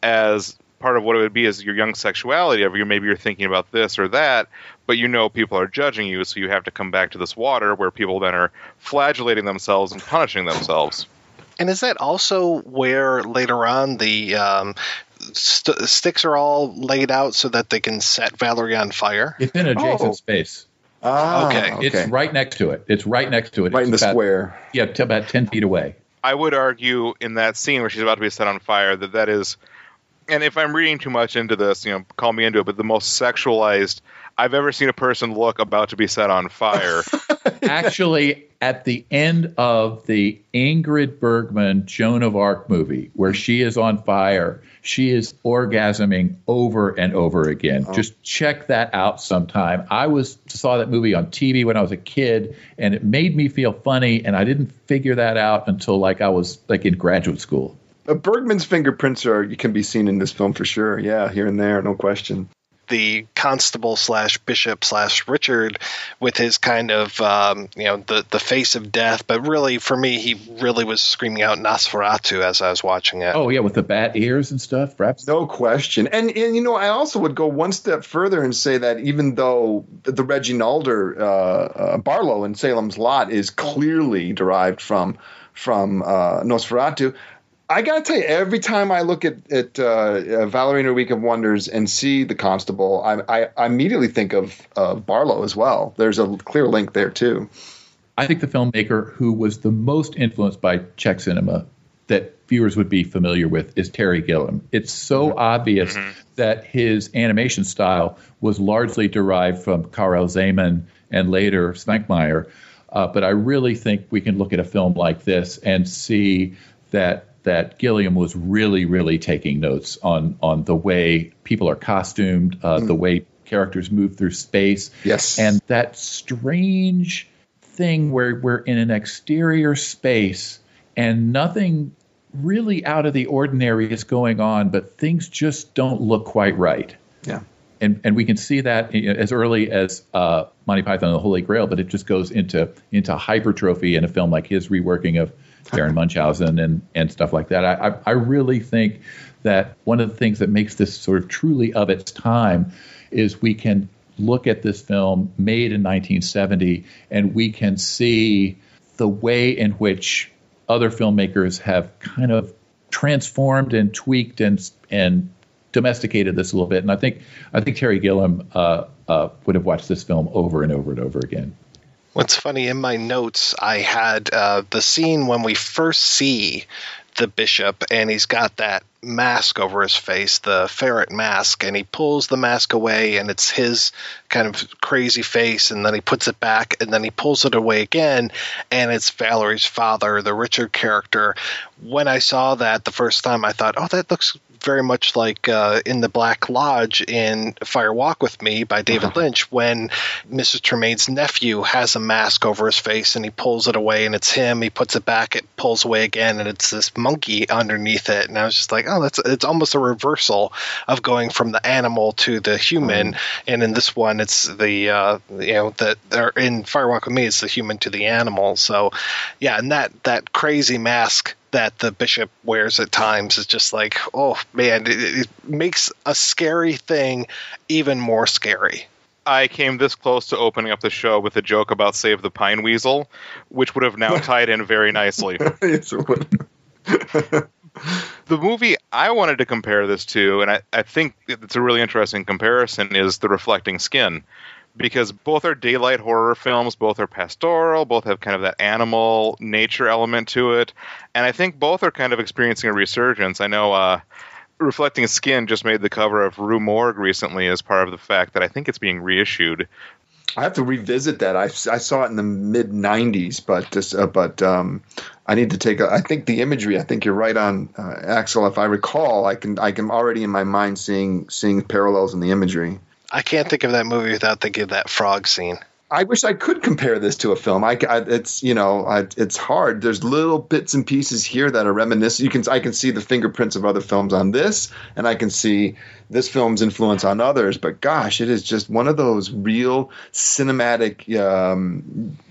as part of what it would be as your young sexuality. Maybe you're thinking about this or that, but people are judging you, so you have to come back to this water where people then are flagellating themselves and punishing themselves. And is that also where later on the sticks are all laid out so that they can set Valerie on fire? It's in adjacent space. Ah, okay. It's right next to it. Right in the square. Yeah, about 10 feet away. I would argue in that scene where she's about to be set on fire that is... And if I'm reading too much into this, call me into it, but the most sexualized I've ever seen a person look about to be set on fire. Actually, at the end of the Ingrid Bergman Joan of Arc movie, where she is on fire, she is orgasming over and over again. Oh. Just check that out sometime. I saw that movie on TV when I was a kid, and it made me feel funny, and I didn't figure that out until I was in graduate school. Bergman's fingerprints can be seen in this film for sure. Yeah, here and there, no question. The constable / bishop / Richard with his kind of, the face of death. But really, for me, he really was screaming out Nosferatu as I was watching it. Oh, yeah, with the bat ears and stuff, perhaps. No question. And I also would go one step further and say that even though the Reginalder Barlow in Salem's Lot is clearly derived from Nosferatu, I got to tell you, every time I look at Valerie and her Week of Wonders and see the constable, I immediately think of Barlow as well. There's a clear link there, too. I think the filmmaker who was the most influenced by Czech cinema that viewers would be familiar with is Terry Gilliam. It's so obvious that his animation style was largely derived from Karel Zeman and later Svankmeyer. But I really think we can look at a film like this and see that Gilliam was really, really taking notes on the way people are costumed, the way characters move through space. Yes. And that strange thing where we're in an exterior space and nothing really out of the ordinary is going on, but things just don't look quite right. Yeah. And we can see that as early as Monty Python and the Holy Grail, but it just goes into hypertrophy in a film like his reworking of Baron Munchausen and stuff like that. I really think that one of the things that makes this sort of truly of its time is we can look at this film made in 1970 and we can see the way in which other filmmakers have kind of transformed and tweaked and domesticated this a little bit. And I think Terry Gilliam would have watched this film over and over and over again. What's funny, in my notes, I had the scene when we first see the bishop and he's got that mask over his face, the ferret mask, and he pulls the mask away and it's his kind of crazy face, and then he puts it back and then he pulls it away again and it's Valerie's father, the Richard character. When I saw that the first time, I thought, oh, that looks very much like in The Black Lodge in Fire Walk with Me by David Lynch, when Mrs. Tremaine's nephew has a mask over his face and he pulls it away and it's him. He puts it back, it pulls away again, and it's this monkey underneath it. And I was just like, oh, it's almost a reversal of going from the animal to the human. And in this one, it's the in Fire Walk with Me, it's the human to the animal. So yeah, and that crazy mask that the bishop wears at times is just like, oh man, it makes a scary thing even more scary. I came this close to opening up the show with a joke about Save the Pine Weasel, which would have now tied in very nicely. Yes, it would. The movie I wanted to compare this to, and I think it's a really interesting comparison, is The Reflecting Skin. Because both are daylight horror films, both are pastoral, both have kind of that animal nature element to it. And I think both are kind of experiencing a resurgence. I know Reflecting Skin just made the cover of Rue Morgue recently as part of the fact that I think it's being reissued. I have to revisit that. I saw it in the mid-90s, but I need to take – I think the imagery – I think you're right on, Axel. If I recall, I can already in my mind seeing parallels in the imagery. I can't think of that movie without thinking of that frog scene. I wish I could compare this to a film. It's hard. There's little bits and pieces here that are reminiscent. I can see the fingerprints of other films on this, and I can see this film's influence on others. But gosh, it is just one of those real cinematic,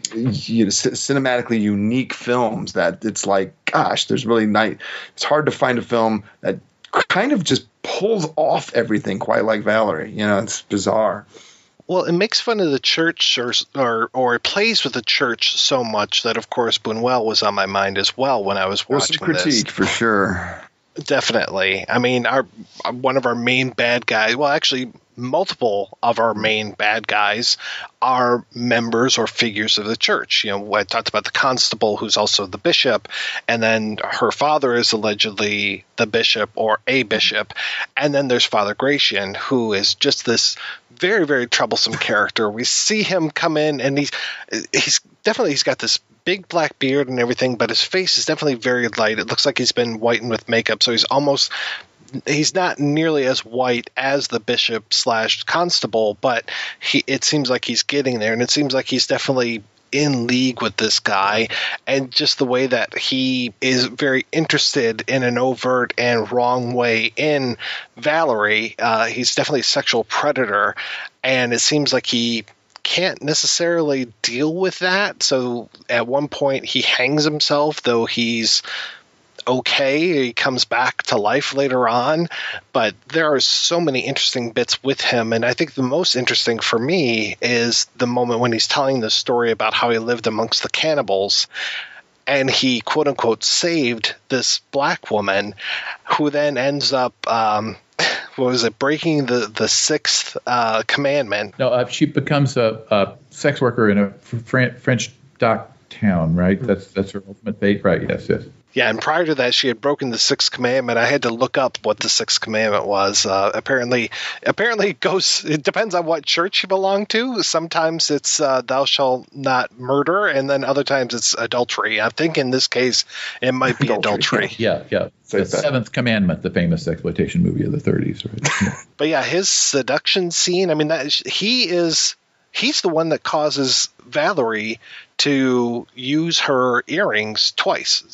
cinematically unique films that it's like, gosh, there's really nice. It's hard to find a film that kind of just pulls off everything quite like Valerie. It's bizarre. Well, it makes fun of the church or it plays with the church so much that, of course, Buñuel was on my mind as well when I was watching this. There's a critique, for sure. Definitely. I mean, one of our main bad guys – well, actually – multiple of our main bad guys are members or figures of the church. I talked about the constable, who's also the bishop, and then her father is allegedly the bishop or a bishop. And then there's Father Gratian, who is just this very, very troublesome character. We see him come in, and he's got this big black beard and everything, but his face is definitely very light. It looks like he's been whitened with makeup, so he's not nearly as white as the bishop / constable, but it seems like he's getting there, and it seems like he's definitely in league with this guy, and just the way that he is very interested in an overt and wrong way in Valerie. He's definitely a sexual predator, and it seems like he can't necessarily deal with that. So at one point he hangs himself, though he's okay, he comes back to life later on, but there are so many interesting bits with him. And I think the most interesting for me is the moment when he's telling the story about how he lived amongst the cannibals, and he quote unquote saved this black woman, who then ends up breaking the sixth commandment. No, she becomes a sex worker in a French dock town, right? That's her ultimate fate, right? Yes. Yeah, and prior to that, she had broken the sixth commandment. I had to look up what the sixth commandment was. Apparently, it depends on what church you belong to. Sometimes it's thou shalt not murder, and then other times it's adultery. I think in this case, it might be adultery. Yeah. The Seventh Commandment, the famous exploitation movie of the 1930s. Right? But yeah, his seduction scene. I mean, he's the one that causes Valerie to use her earrings twice.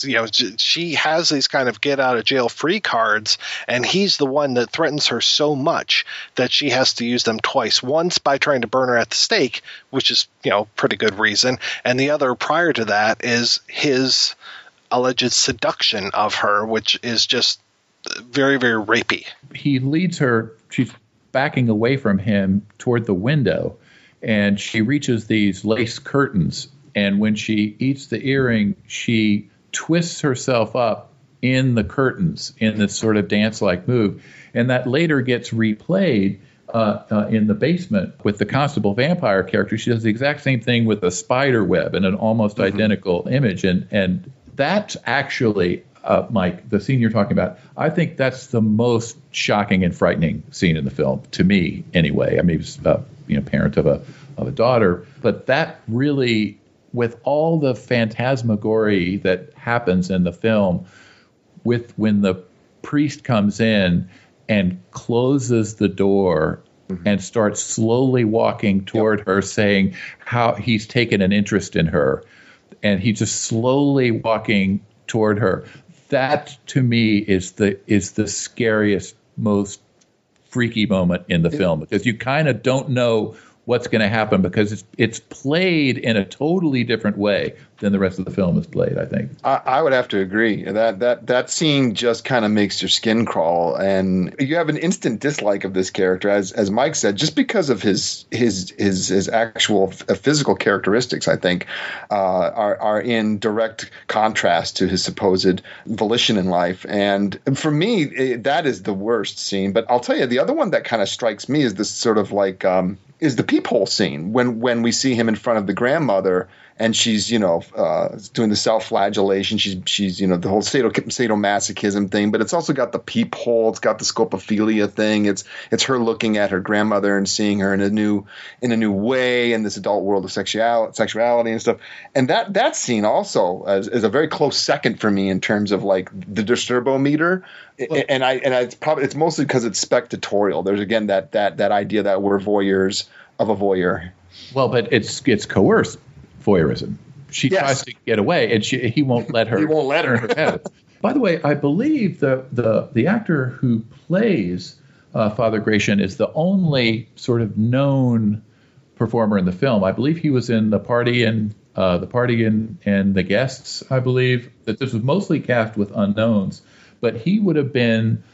She has these kind of get out of jail free cards, and he's the one that threatens her so much that she has to use them twice. Once by trying to burn her at the stake, which is, pretty good reason. And the other prior to that is his alleged seduction of her, which is just very, very rapey. He leads her, she's backing away from him toward the window, and she reaches these lace curtains. And when she eats the earring, she twists herself up in the curtains in this sort of dance-like move. And that later gets replayed in the basement with the constable vampire character. She does the exact same thing with a spider web in an almost identical image. And that's actually, Mike, the scene you're talking about, I think that's the most shocking and frightening scene in the film, to me anyway. I mean, it's parent of a daughter. But that really, with all the phantasmagory that happens in the film, when the priest comes in and closes the door and starts slowly walking toward her, saying how he's taken an interest in her. And he's just slowly walking toward her. That, to me, is the scariest, most freaky moment in the film, because you kind of don't know what's going to happen, because it's played in a totally different way than the rest of the film is played, I think. I would have to agree. That scene just kind of makes your skin crawl, and you have an instant dislike of this character, as Mike said, just because of his actual physical characteristics, I think, are in direct contrast to his supposed volition in life. And for me, that is the worst scene. But I'll tell you, the other one that kind of strikes me is this sort of like is the peephole scene when we see him in front of the grandmother, and she's, doing the self-flagellation. She's the whole sadomasochism thing, but it's also got the peephole. It's got the scopophilia thing. It's her looking at her grandmother and seeing her in a new way in this adult world of sexuality and stuff. And that scene also is a very close second for me in terms of like the disturbometer. Well, and I it's mostly because it's spectatorial. There's again that idea that we're voyeurs of a voyeur. Well, but it's coerced voyeurism. She tries to get away, and he won't let her. He won't let her. By the way, I believe the actor who plays Father Gratian is the only sort of known performer in the film. I believe he was in The Party and The Guests. I believe that this was mostly cast with unknowns, but he would have been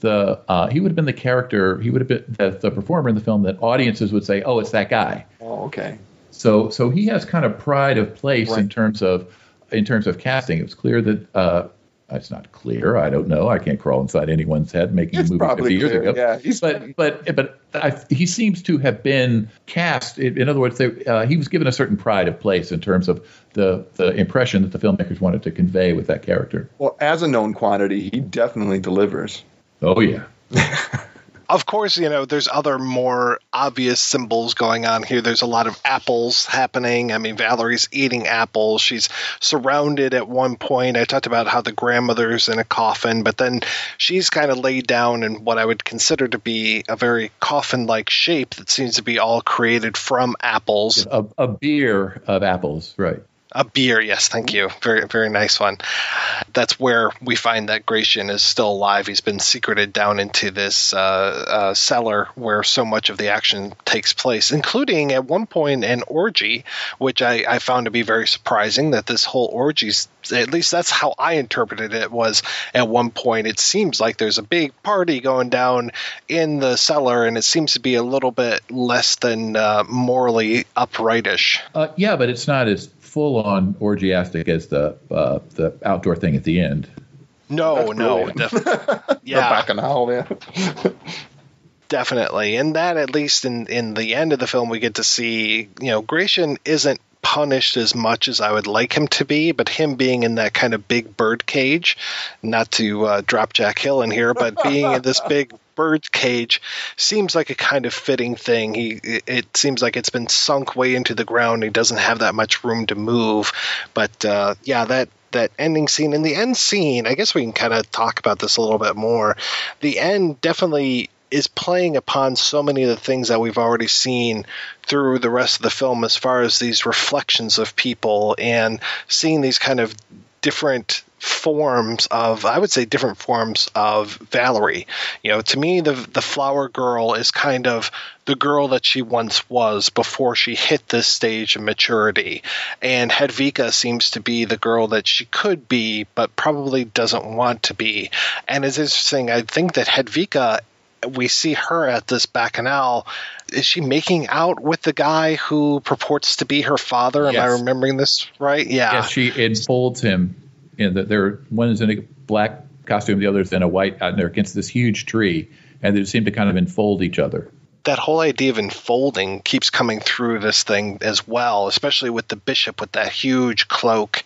the character. He would have been the performer in the film that audiences would say, "Oh, it's that guy." Oh, okay. So he has kind of pride of place, right, in terms of casting. It was clear that it's not clear. I don't know. I can't crawl inside anyone's head making a movie 50 years ago. Yeah, but he seems to have been cast. In other words, he was given a certain pride of place in terms of the impression that the filmmakers wanted to convey with that character. Well, as a known quantity, he definitely delivers. Oh yeah. Of course, there's other more obvious symbols going on here. There's a lot of apples happening. I mean, Valerie's eating apples. She's surrounded at one point. I talked about how the grandmother's in a coffin, but then she's kind of laid down in what I would consider to be a very coffin-like shape that seems to be all created from apples. A bier of apples, right. A beer, yes, thank you. Very, very nice one. That's where we find that Gratian is still alive. He's been secreted down into this cellar where so much of the action takes place, including at one point an orgy, which I found to be very surprising, that this whole orgy, at least that's how I interpreted it, was at one point it seems like there's a big party going down in the cellar, and it seems to be a little bit less than morally uprightish. Yeah, but it's not as full-on orgiastic as the outdoor thing at the end. No. Yeah. Back in the hall, yeah. Definitely. And that, at least in the end of the film, we get to see, Gratian isn't punished as much as I would like him to be, but him being in that kind of big bird cage, not to drop Jack Hill in here, but being in this big bird cage seems like a kind of fitting thing. It seems like it's been sunk way into the ground. He doesn't have that much room to move. But that ending scene and the end scene, I guess we can kind of talk about this a little bit more. The end definitely is playing upon so many of the things that we've already seen through the rest of the film, as far as these reflections of people and seeing these kind of different forms of, I would say, different forms of Valerie. To me, the flower girl is kind of the girl that she once was before she hit this stage of maturity. And Hedvika seems to be the girl that she could be, but probably doesn't want to be. And it's interesting, I think that Hedvika, we see her at this bacchanal. Is she making out with the guy who purports to be her father? Am I remembering this right? Yeah. Yes, she enfolds him. One is in a black costume, the other is in a white, and they're against this huge tree, and they seem to kind of enfold each other. That whole idea of enfolding keeps coming through this thing as well, especially with the bishop with that huge cloak.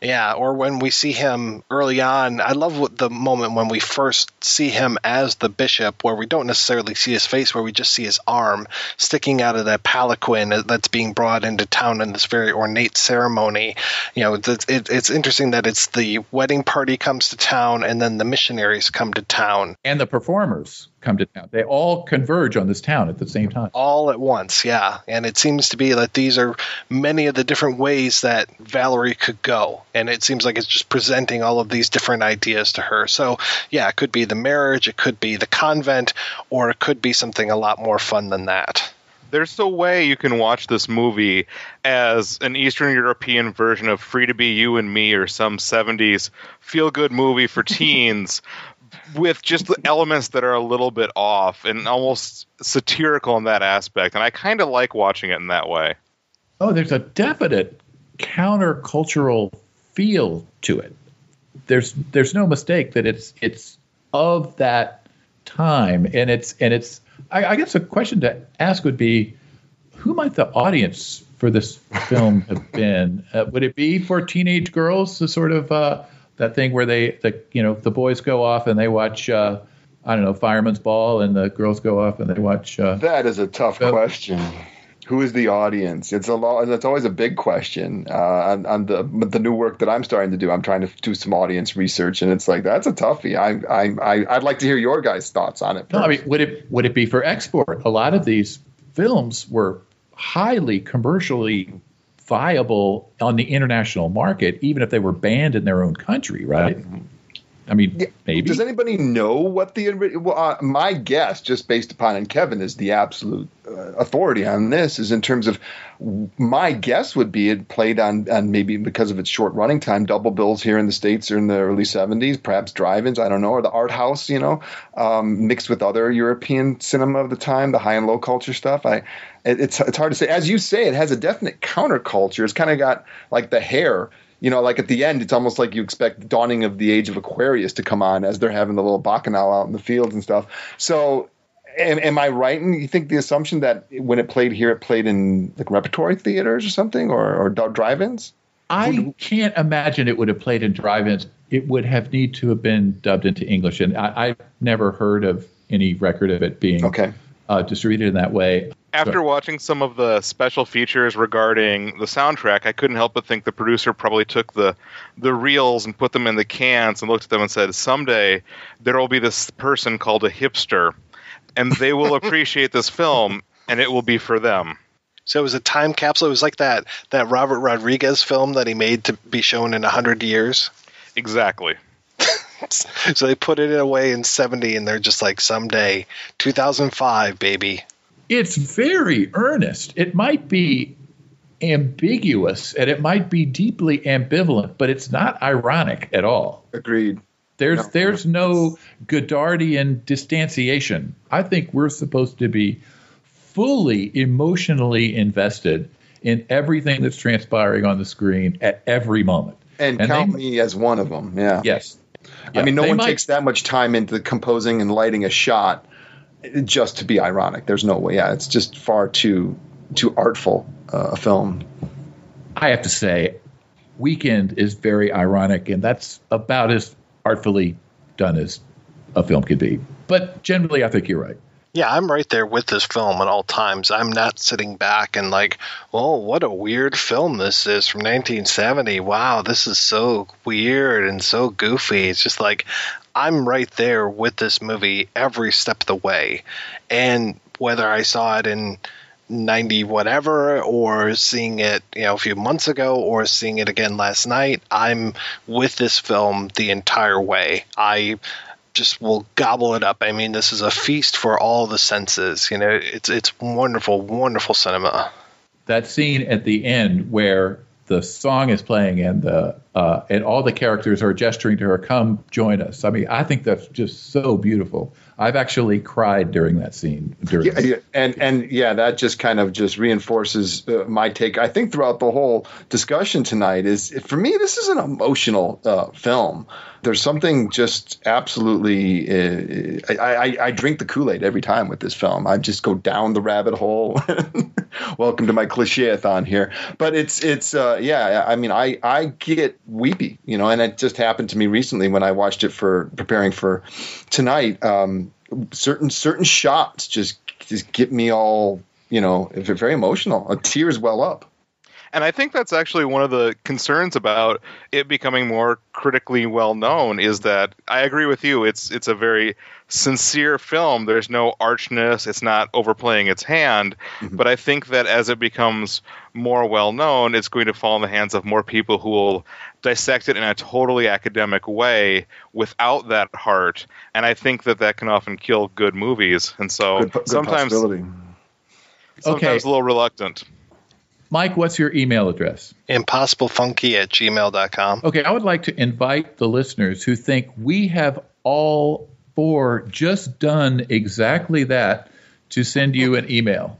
Yeah, or when we see him early on. I love the moment when we first see him as the bishop, where we don't necessarily see his face, where we just see his arm sticking out of that palanquin that's being brought into town in this very ornate ceremony. You know, it's interesting that it's the wedding party comes to town, and then the missionaries come to town. And the performers come to town. They all converge on this town at the same time. All at once, yeah. And it seems to be that these are many of the different ways that Valerie could go. And it seems like it's just presenting all of these different ideas to her. So, yeah, it could be the marriage, it could be the convent, or it could be something a lot more fun than that. There's a way you can watch this movie as an Eastern European version of Free to Be You and Me or some 70s feel-good movie for teens with just the elements that are a little bit off and almost satirical in that aspect. And I kind of like watching it in that way. Oh, there's a definite countercultural feel to it. There's no mistake that it's of that time, and it's I guess a question to ask would be, who might the audience for this film have been? Would it be for teenage girls, the sort of that thing where the boys go off and they watch Fireman's Ball, and the girls go off and they watch that is a tough question. Who is the audience? It's always a big question. On the new work that I'm starting to do, I'm trying to do some audience research, and it's like, that's a toughie. I'd like to hear your guys' thoughts on it first. No, I mean, would it be for export? A lot of these films were highly commercially viable on the international market, even if they were banned in their own country, right? Mm-hmm. I mean, maybe. Does anybody know what my guess, just based upon, and Kevin is the absolute authority on this, is in terms of, my guess would be it played on maybe, because of its short running time, double bills here in the States or in the early 70s, perhaps drive-ins, I don't know, or the art house, mixed with other European cinema of the time, the high and low culture stuff. It's hard to say. As you say, it has a definite counterculture. It's kind of got like the hair. Like at the end, it's almost like you expect the dawning of the age of Aquarius to come on as they're having the little bacchanal out in the fields and stuff. So am I right? And you think the assumption that when it played here, it played in like repertory theaters or something, or drive-ins? I can't imagine it would have played in drive-ins. It would have need to have been dubbed into English. And I've never heard of any record of it being distributed in that way. After watching some of the special features regarding the soundtrack, I couldn't help but think the producer probably took the reels and put them in the cans and looked at them and said, someday there will be this person called a hipster, and they will appreciate this film, and it will be for them. So it was a time capsule. It was like that Robert Rodriguez film that he made to be shown in 100 years. Exactly. So they put it away in 70, and they're just like, someday, 2005, baby. It's very earnest. It might be ambiguous, and it might be deeply ambivalent, but it's not ironic at all. Agreed. There's no Godardian distanciation. I think we're supposed to be fully emotionally invested in everything that's transpiring on the screen at every moment. And count me as one of them, yeah. Yes. Yeah, I mean, no one takes that much time into composing and lighting a shot just to be ironic. There's no way. Yeah, it's just far too artful a film. I have to say, Weekend is very ironic, and that's about as artfully done as a film could be. But generally, I think you're right. Yeah, I'm right there with this film at all times. I'm not sitting back and like, oh, what a weird film this is from 1970. Wow, this is so weird and so goofy. It's just like, I'm right there with this movie every step of the way. And whether I saw it in 90 whatever, or seeing it a few months ago, or seeing it again last night, I'm with this film the entire way. I just will gobble it up. I mean, this is a feast for all the senses. It's wonderful, wonderful cinema. That scene at the end where the song is playing and and all the characters are gesturing to her, come join us. I mean, I think that's just so beautiful. I've actually cried during that scene. That just kind of just reinforces my take. I think throughout the whole discussion tonight is, for me, this is an emotional film. There's something just absolutely I drink the Kool-Aid every time with this film. I just go down the rabbit hole Welcome to my cliche-a-thon here. But it's I mean, I get weepy, you know, and it just happened to me recently when I watched it for preparing for tonight. Certain shots just get me all, you know, very emotional. Tears well up. And I think that's actually one of the concerns about it becoming more critically well known, is that I agree with you. It's a very sincere film. There's no archness. It's not overplaying its hand. Mm-hmm. But I think that as it becomes more well known, it's going to fall in the hands of more people who will dissect it in a totally academic way without that heart. And I think that can often kill good movies. And so good sometimes a little reluctant. Mike, what's your email address? ImpossibleFunky@gmail.com. Okay, I would like to invite the listeners who think we have all four just done exactly that to send you an email.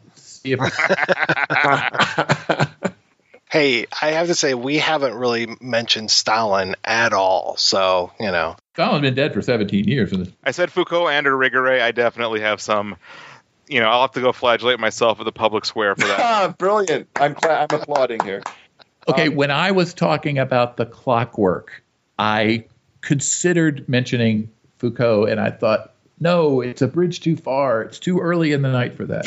Hey, I have to say, we haven't really mentioned Stalin at all, so, you know. Stalin's been dead for 17 years. I said Foucault and Irigaray. I definitely have some... You know, I'll have to go flagellate myself at the public square for that. Brilliant. I'm applauding here. Okay, when I was talking about The Clockwork, I considered mentioning Foucault, and I thought, no, it's a bridge too far. It's too early in the night for that.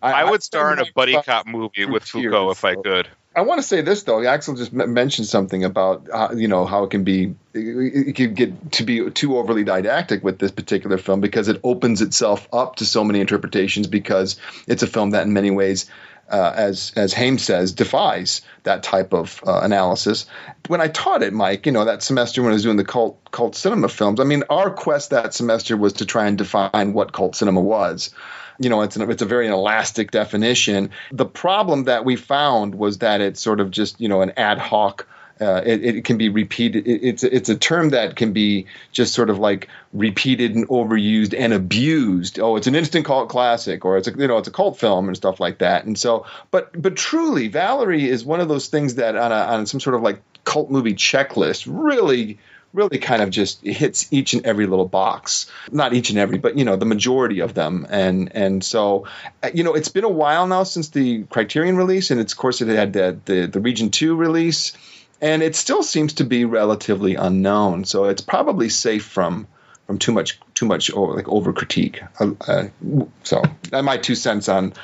I would star in a buddy cop movie with Foucault if I could. I want to say this, though. Axel just mentioned something about, you know, how it can be – it can get to be too overly didactic with this particular film because it opens itself up to so many interpretations, because it's a film that in many ways, as Haim says, defies that type of analysis. When I taught it, Mike, you know, that semester when I was doing the cult cinema films, I mean, our quest that semester was to try and define what cult cinema was. You know, it's a very elastic definition. The problem that we found was that it's sort of just, you know, an ad hoc. It can be repeated. It's a term that can be just sort of like repeated and overused and abused. Oh, it's an instant cult classic, or it's a cult film and stuff like that. And so, but truly, Valerie is one of those things that on some sort of like cult movie checklist really kind of just hits each and every little box. Not each and every, but, you know, the majority of them. And so, you know, it's been a while now since the Criterion release, and of course it had the Region 2 release, and it still seems to be relatively unknown. So it's probably safe from too much over critique. So my 2 cents on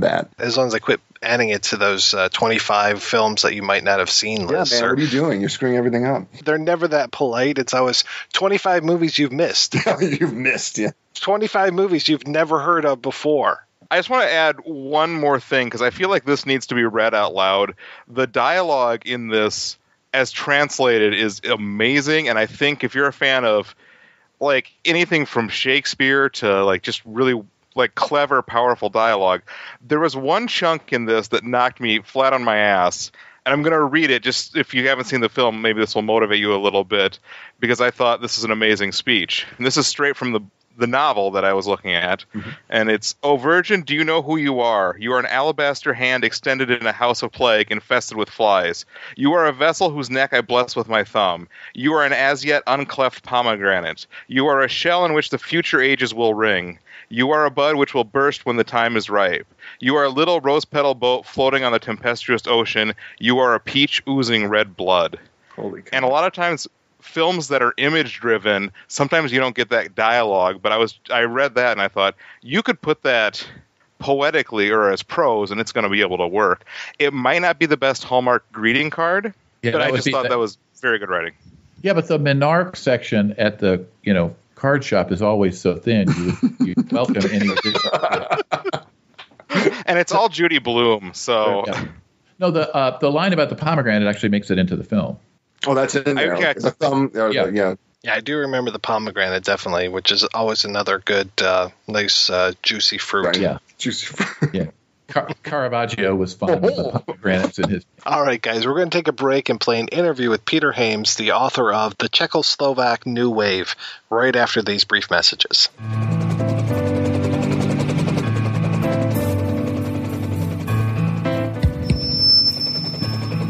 that. As long as I quit adding it to those 25 films that you might not have seen lists. Yeah, man, what are you doing? You're screwing everything up. They're never that polite. It's always 25 movies you've missed. You've missed, yeah. 25 movies you've never heard of before. I just want to add one more thing, because I feel like this needs to be read out loud. The dialogue in this, as translated, is amazing, and I think if you're a fan of like anything from Shakespeare to like just really like clever, powerful dialogue. There was one chunk in this that knocked me flat on my ass, and I'm going to read it. Just if you haven't seen the film, maybe this will motivate you a little bit, because I thought this is an amazing speech. And this is straight from the novel that I was looking at, and it's, "Oh, virgin, do you know who you are? You are an alabaster hand extended in a house of plague, infested with flies. You are a vessel whose neck I bless with my thumb. You are an as-yet uncleft pomegranate. You are a shell in which the future ages will ring. You are a bud which will burst when the time is ripe. You are a little rose-petal boat floating on the tempestuous ocean. You are a peach oozing red blood." Holy cow. And a lot of times... films that are image driven, sometimes you don't get that dialogue, but I read that and I thought, you could put that poetically or as prose and it's going to be able to work. It might not be the best Hallmark greeting card, but I just thought that was very good writing. Yeah, but the Menarche section at the, you know, card shop is always so thin. You welcome any and it's all Judy Blume, so yeah. No, the line about the pomegranate actually makes it into the film. Oh, that's in there. Yeah, I do remember the pomegranate, definitely, which is always another good, nice, juicy fruit. Right, yeah, juicy fruit. Yeah, Caravaggio was fine with the pomegranates in his. All right, guys, we're going to take a break and play an interview with Peter Hames, the author of The Czechoslovak New Wave, right after these brief messages.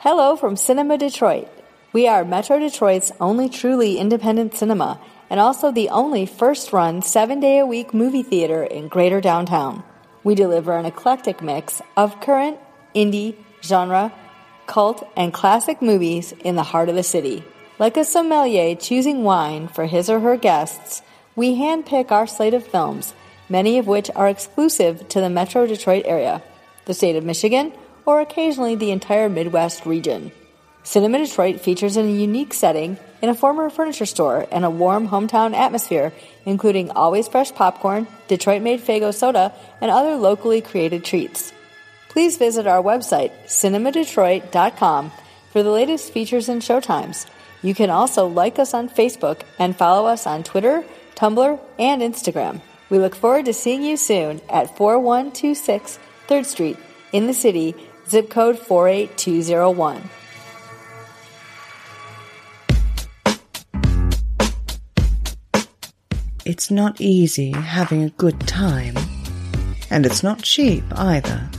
Hello from Cinema Detroit. We are Metro Detroit's only truly independent cinema and also the only first-run 7-day-a-week movie theater in Greater Downtown. We deliver an eclectic mix of current, indie, genre, cult, and classic movies in the heart of the city. Like a sommelier choosing wine for his or her guests, we handpick our slate of films, many of which are exclusive to the Metro Detroit area, the state of Michigan, or occasionally the entire Midwest region. Cinema Detroit features in a unique setting in a former furniture store and a warm hometown atmosphere, including always fresh popcorn, Detroit-made Faygo soda, and other locally created treats. Please visit our website, cinemadetroit.com, for the latest features and showtimes. You can also like us on Facebook and follow us on Twitter, Tumblr, and Instagram. We look forward to seeing you soon at 4126 3rd Street in the city, zip code 48201. It's not easy having a good time. And it's not cheap either.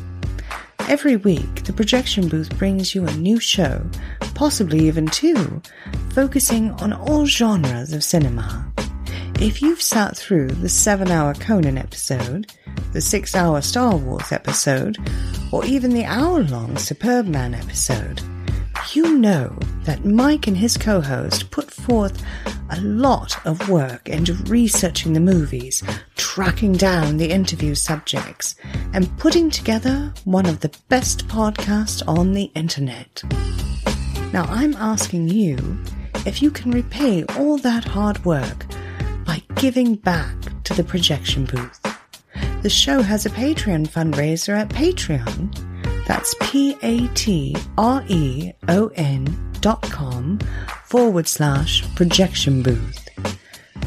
Every week, the Projection Booth brings you a new show, possibly even two, focusing on all genres of cinema. If you've sat through the 7-hour Conan episode, the 6-hour Star Wars episode, or even the hour-long Superbman episode, you know that Mike and his co-host put forth a lot of work into researching the movies, tracking down the interview subjects, and putting together one of the best podcasts on the internet. Now I'm asking you if you can repay all that hard work by giving back to the Projection Booth. The show has a Patreon fundraiser at Patreon. That's patreon.com/projection booth.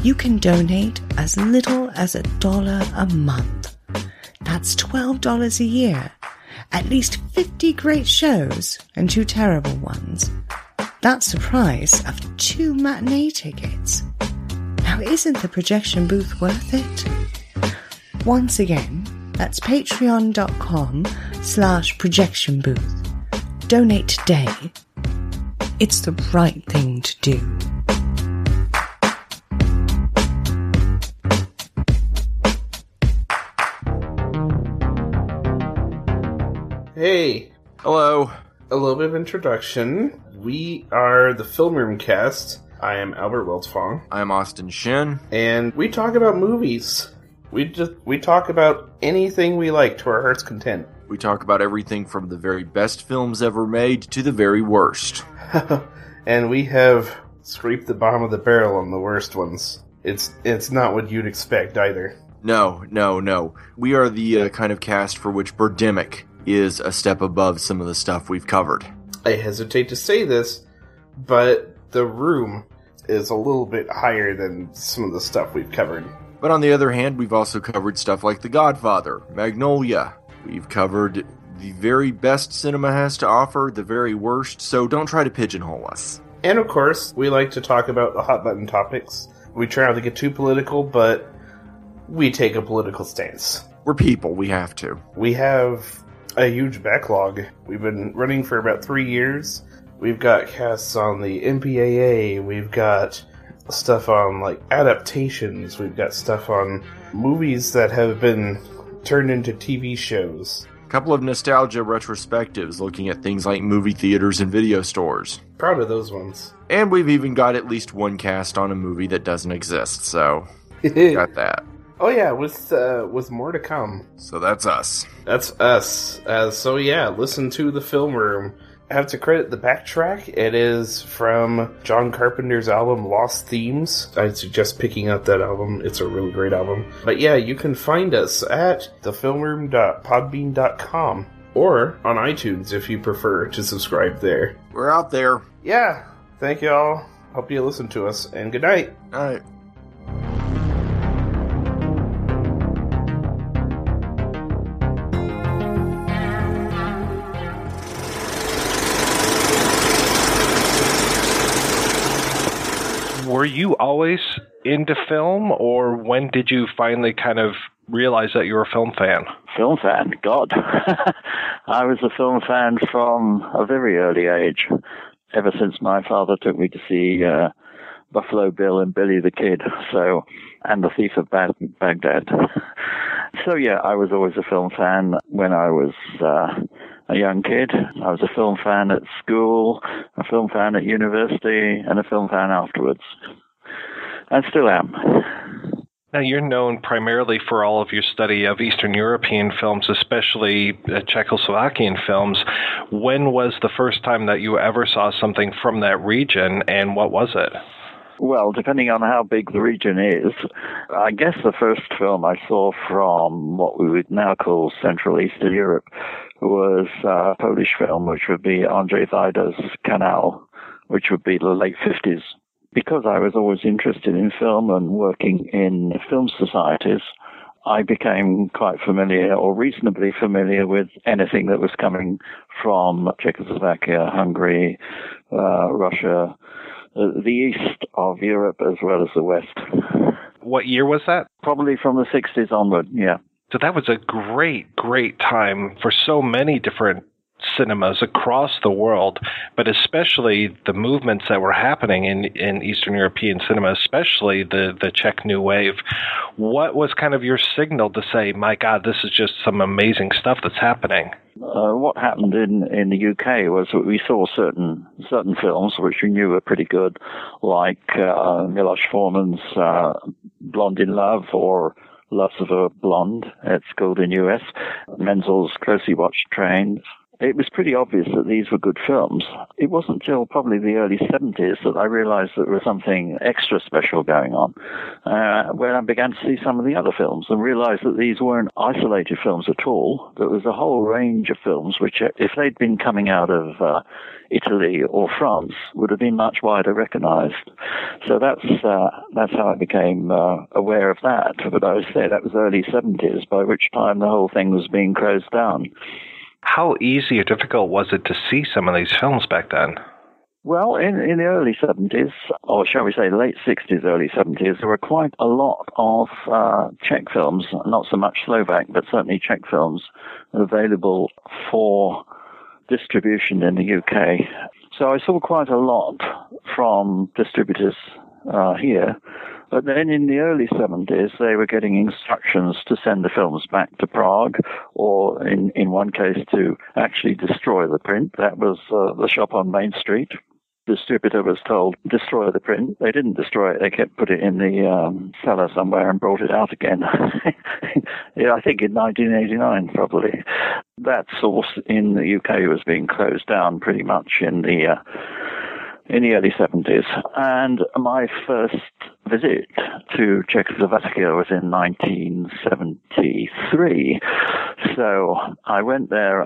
You can donate as little as $1 a month. That's $12 a year. At least 50 great shows and 2 terrible ones. That's the price of 2 matinee tickets. Now isn't the Projection Booth worth it? Once again, that's patreon.com/projection booth. Donate today. It's the right thing to do. Hey. Hello. A little bit of introduction. We are the Film Room Cast. I am Albert Weltfong. I'm Austin Shin. And we talk about movies. We talk about anything we like to our heart's content. We talk about everything from the very best films ever made to the very worst. And we have scraped the bottom of the barrel on the worst ones. It's not what you'd expect either. No. We are the kind of cast for which Birdemic is a step above some of the stuff we've covered. I hesitate to say this, but The Room is a little bit higher than some of the stuff we've covered. But on the other hand, we've also covered stuff like The Godfather, Magnolia. We've covered the very best cinema has to offer, the very worst, so don't try to pigeonhole us. And of course, we like to talk about the hot-button topics. We try not to get too political, but we take a political stance. We're people, we have to. We have a huge backlog. We've been running for about 3 years. We've got casts on the MPAA, we've got stuff on, like, adaptations. We've got stuff on movies that have been turned into TV shows. A couple of nostalgia retrospectives looking at things like movie theaters and video stores. Proud of those ones. And we've even got at least one cast on a movie that doesn't exist, so got that. Oh, yeah, with more to come. So that's us. That's us. So, listen to The Film Room. I have to credit the backtrack. It is from John Carpenter's album Lost Themes. I suggest picking up that album. It's a really great album. But yeah, you can find us at thefilmroom.podbean.com. or on iTunes if you prefer to subscribe there. We're out there. Yeah. Thank you all. Hope you listen to us, and good night. All right. Were you always into film, or when did you finally kind of realize that you were a film fan? Film fan? God. I was a film fan from a very early age, ever since my father took me to see Buffalo Bill and Billy the Kid, and The Thief of Baghdad. So, yeah, I was always a film fan when I was a young kid. I was a film fan at school, a film fan at university, and a film fan afterwards. I still am. Now, you're known primarily for all of your study of Eastern European films, especially Czechoslovakian films. When was the first time that you ever saw something from that region, and what was it? Well, depending on how big the region is, I guess the first film I saw from what we would now call Central Eastern Europe was a Polish film, which would be Andrzej Wajda's Canal, which would be the late 50s. Because I was always interested in film and working in film societies, I became quite familiar, or reasonably familiar, with anything that was coming from Czechoslovakia, Hungary, Russia, the east of Europe as well as the west. What year was that? Probably from the 60s onward, yeah. So that was a great, great time for so many different cinemas across the world, but especially the movements that were happening in Eastern European cinema, especially the Czech New Wave. What was kind of your signal to say, my God, this is just some amazing stuff that's happening? What happened in the UK was that we saw certain films which we knew were pretty good, like Milos Forman's Blonde in Love, or Loves of a Blonde, it's called in US, Menzel's Closely Watched Trains. It was pretty obvious that these were good films. It wasn't till probably the early 70s that I realized that there was something extra special going on, when I began to see some of the other films and realized that these weren't isolated films at all. There was a whole range of films which, if they'd been coming out of Italy or France, would have been much wider recognized. So that's how I became aware of that. But I would say that was early 70s, by which time the whole thing was being closed down. How easy or difficult was it to see some of these films back then? Well, in the early 70s, or shall we say late 60s, early 70s, there were quite a lot of Czech films, not so much Slovak, but certainly Czech films available for distribution in the UK. So I saw quite a lot from distributors here. But then in the early 70s, they were getting instructions to send the films back to Prague, or in one case to actually destroy the print. That was The Shop on Main Street. The distributor was told, destroy the print. They didn't destroy it. They kept put it in the cellar somewhere and brought it out again. Yeah, I think in 1989, probably. That source in the UK was being closed down pretty much in the early 70s. And my first visit to Czechoslovakia was in 1973. So I went there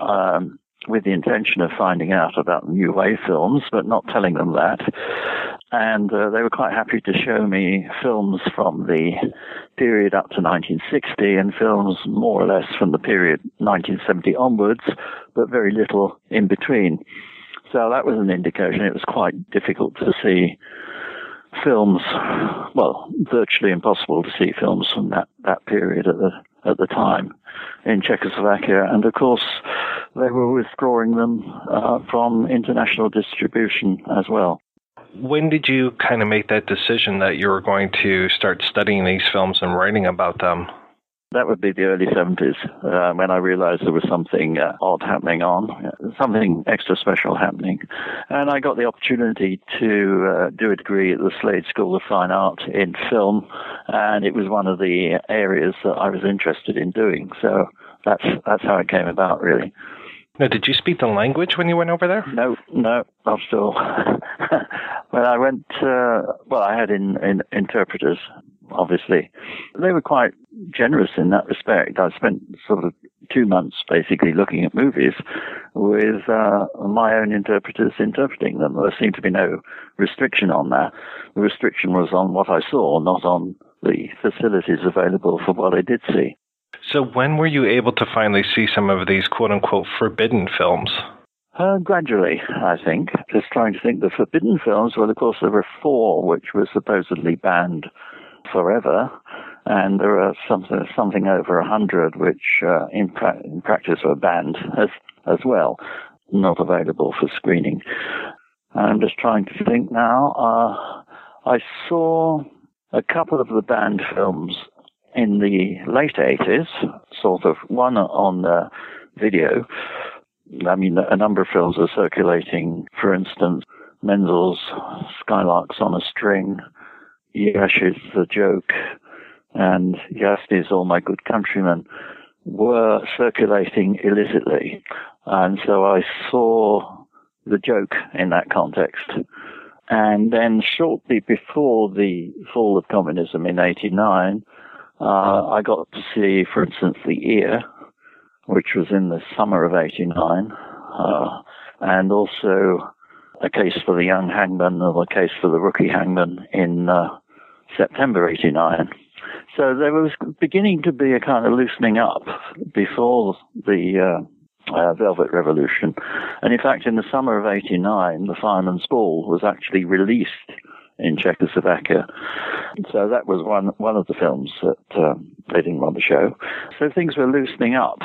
with the intention of finding out about New Wave films, but not telling them that. And they were quite happy to show me films from the period up to 1960 and films more or less from the period 1970 onwards, but very little in between. So that was an indication it was quite difficult to see films, well, virtually impossible to see films from that period at the time in Czechoslovakia. And, of course, they were withdrawing them from international distribution as well. When did you kind of make that decision that you were going to start studying these films and writing about them? That would be the early 70s, when I realized there was something odd happening something extra special happening. And I got the opportunity to do a degree at the Slade School of Fine Art in film, and it was one of the areas that I was interested in doing. So that's how it came about, really. Now, did you speak the language when you went over there? No, not at all. When I went, I had in interpreters, obviously. They were quite generous in that respect. I spent sort of 2 months basically looking at movies with my own interpreters interpreting them. There seemed to be no restriction on that. The restriction was on what I saw, not on the facilities available for what I did see. So when were you able to finally see some of these quote-unquote forbidden films? Gradually, I think. Just trying to think the forbidden films, well, of course, there were 4 which were supposedly banned forever, and there are something over 100 which in practice were banned as well, not available for screening. I'm just trying to think now. I saw a couple of the banned films in the late 80s, sort of one on video. I mean, a number of films are circulating, for instance, Menzel's Skylarks on a String, Jireš's The Joke, and Jasny's All My Good Countrymen were circulating illicitly. And so I saw The Joke in that context. And then shortly before the fall of communism in 1989, I got to see, for instance, The Ear, which was in the summer of 1989, and also A Case for the Young Hangman and A Case for the Rookie Hangman in September 1989. So there was beginning to be a kind of loosening up before the Velvet Revolution. And in fact, in the summer of 1989, The Fireman's Ball was actually released in Czechoslovakia. So that was one of the films that they didn't want to show. So things were loosening up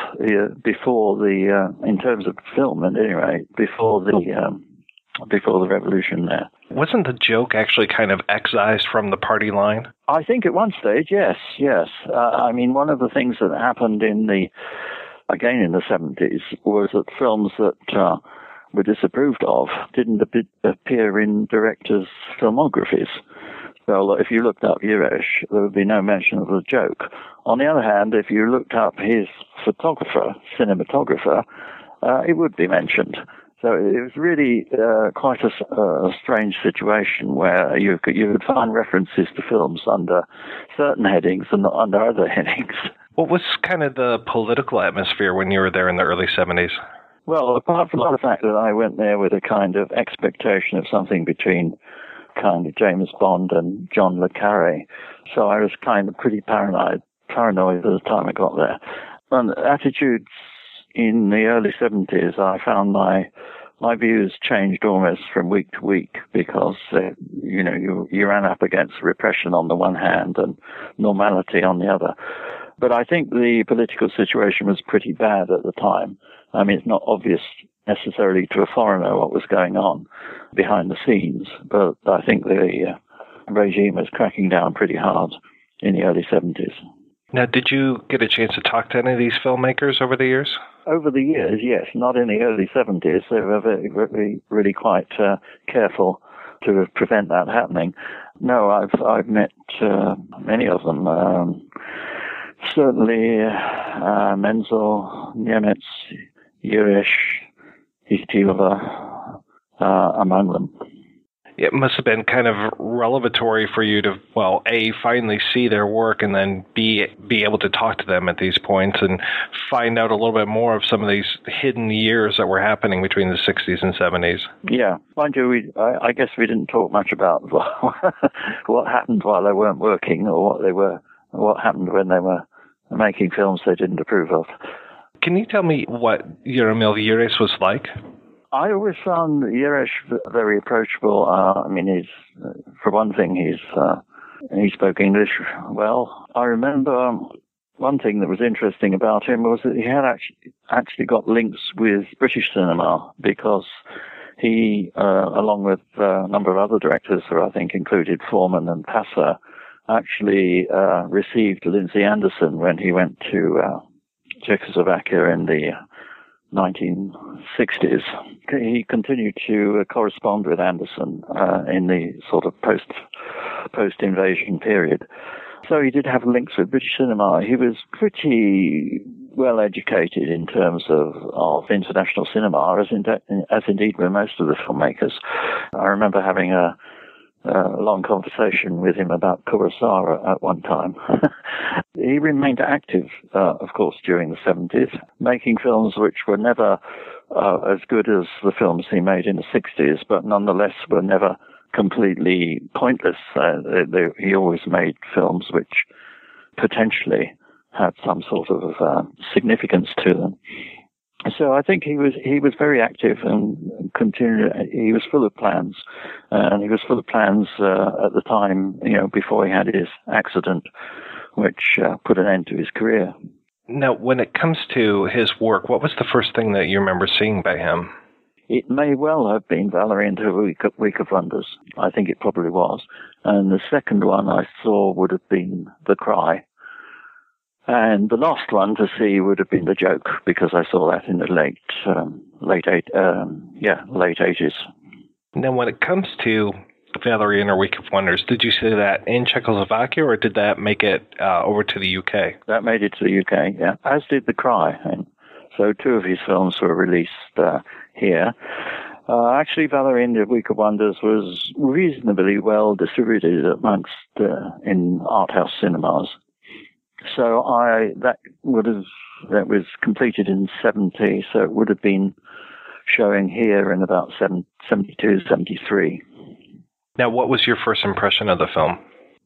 before the, in terms of film at any rate, before the revolution there. Wasn't The Joke actually kind of excised from the party line? I think at one stage, yes. I mean, one of the things that happened in the 70s was that films that were disapproved of didn't appear in directors' filmographies. So if you looked up Jireš, there would be no mention of The Joke. On the other hand, if you looked up his cinematographer, it would be mentioned. So it was really quite a strange situation where you would find references to films under certain headings and not under other headings. What was kind of the political atmosphere when you were there in the early 70s? Well, apart from the fact that I went there with a kind of expectation of something between kind of James Bond and John le Carré, so I was kind of pretty paranoid by the time I got there. And attitudes in the early 70s, I found my views changed almost from week to week because, you ran up against repression on the one hand and normality on the other. But I think the political situation was pretty bad at the time. I mean, it's not obvious necessarily to a foreigner what was going on behind the scenes, but I think the regime was cracking down pretty hard in the early 70s. Now, did you get a chance to talk to any of these filmmakers over the years? Over the years, yes. Not in the early 70s. They were really, really quite careful to prevent that happening. No, I've met many of them. Certainly Menzel, Nemetz, Jireš, Hishtilova, among them. It must have been kind of revelatory for you to, well, A, finally see their work and then B, be able to talk to them at these points and find out a little bit more of some of these hidden years that were happening between the 60s and 70s. Yeah. Mind you, I guess we didn't talk much about what happened while they weren't working or what happened when they were making films they didn't approve of. Can you tell me what Jaromil Jireš was like? I always found Jireš very approachable. I mean, for one thing, he spoke English well. I remember one thing that was interesting about him was that he had actually got links with British cinema because he, along with a number of other directors who I think included Forman and Passer, actually received Lindsay Anderson when he went to Czechoslovakia in the 1960s. He continued to correspond with Anderson in the sort of post-invasion period. So he did have links with British cinema. He was pretty well educated in terms of international cinema, as indeed were most of the filmmakers. I remember having a long conversation with him about Kurosawa at one time. He remained active, of course, during the 70s, making films which were never as good as the films he made in the 60s, but nonetheless were never completely pointless. He always made films which potentially had some sort of significance to them. So I think he was very active and continued. He was full of plans, and he was full of plans at the time, you know, before he had his accident, which put an end to his career. Now, when it comes to his work, what was the first thing that you remember seeing by him? It may well have been Valerie and her Week of Wonders. I think it probably was. And the second one I saw would have been The Cry. And the last one to see would have been The Joke, because I saw that in the late 80s. Now, when it comes to Valerie and her Week of Wonders, did you see that in Czechoslovakia, or did that make it over to the UK? That made it to the UK, yeah. As did The Cry. And so two of his films were released here. Actually, Valerie and the Week of Wonders was reasonably well distributed amongst in art house cinemas. So that was completed in 70, so it would have been showing here in about 72, 73. Now, what was your first impression of the film?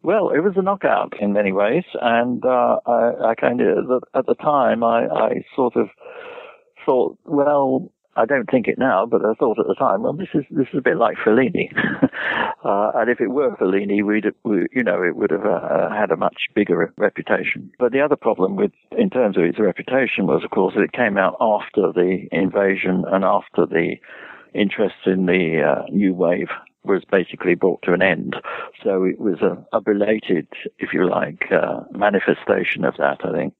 Well, it was a knockout in many ways, and I kind of, at the time, I sort of thought, well, I don't think it now, but I thought at the time, well, this is a bit like Fellini, and if it were Fellini, it would have had a much bigger reputation. But the other problem in terms of its reputation, was, of course, that it came out after the invasion and after the interest in the new wave was basically brought to an end. So it was a belated, if you like, manifestation of that, I think.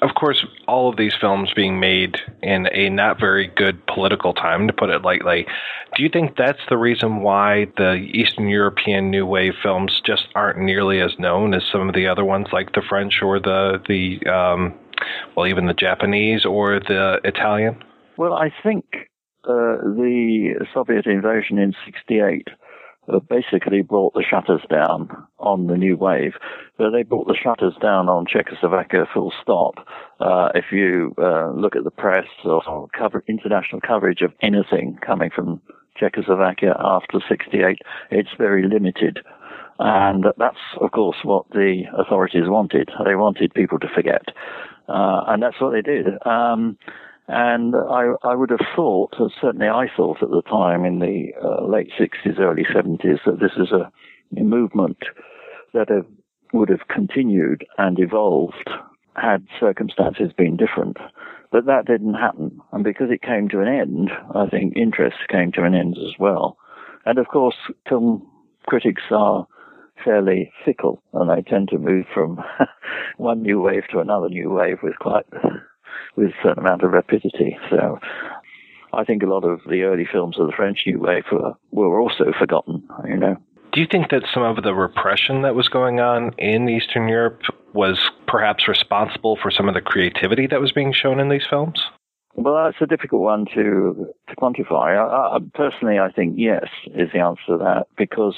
Of course, all of these films being made in a not very good political time, to put it lightly, do you think that's the reason why the Eastern European New Wave films just aren't nearly as known as some of the other ones, like the French or even the Japanese or the Italian? Well, I think the Soviet invasion in 1968 basically brought the shutters down on the new wave. So they brought the shutters down on Czechoslovakia, full stop. If you look at the press or international coverage of anything coming from Czechoslovakia after 1968, it's very limited. And that's, of course, what the authorities wanted. They wanted people to forget. And that's what they did. And I would have thought, certainly I thought at the time in the late 60s, early 70s, that this is a movement that would have continued and evolved had circumstances been different. But that didn't happen. And because it came to an end, I think interest came to an end as well. And of course, film critics are fairly fickle, and they tend to move from one new wave to another new wave with a certain amount of rapidity. So I think a lot of the early films of the French New Wave were also forgotten, you know. Do you think that some of the repression that was going on in Eastern Europe was perhaps responsible for some of the creativity that was being shown in these films? Well, that's a difficult one to quantify. Personally, I think yes is the answer to that, because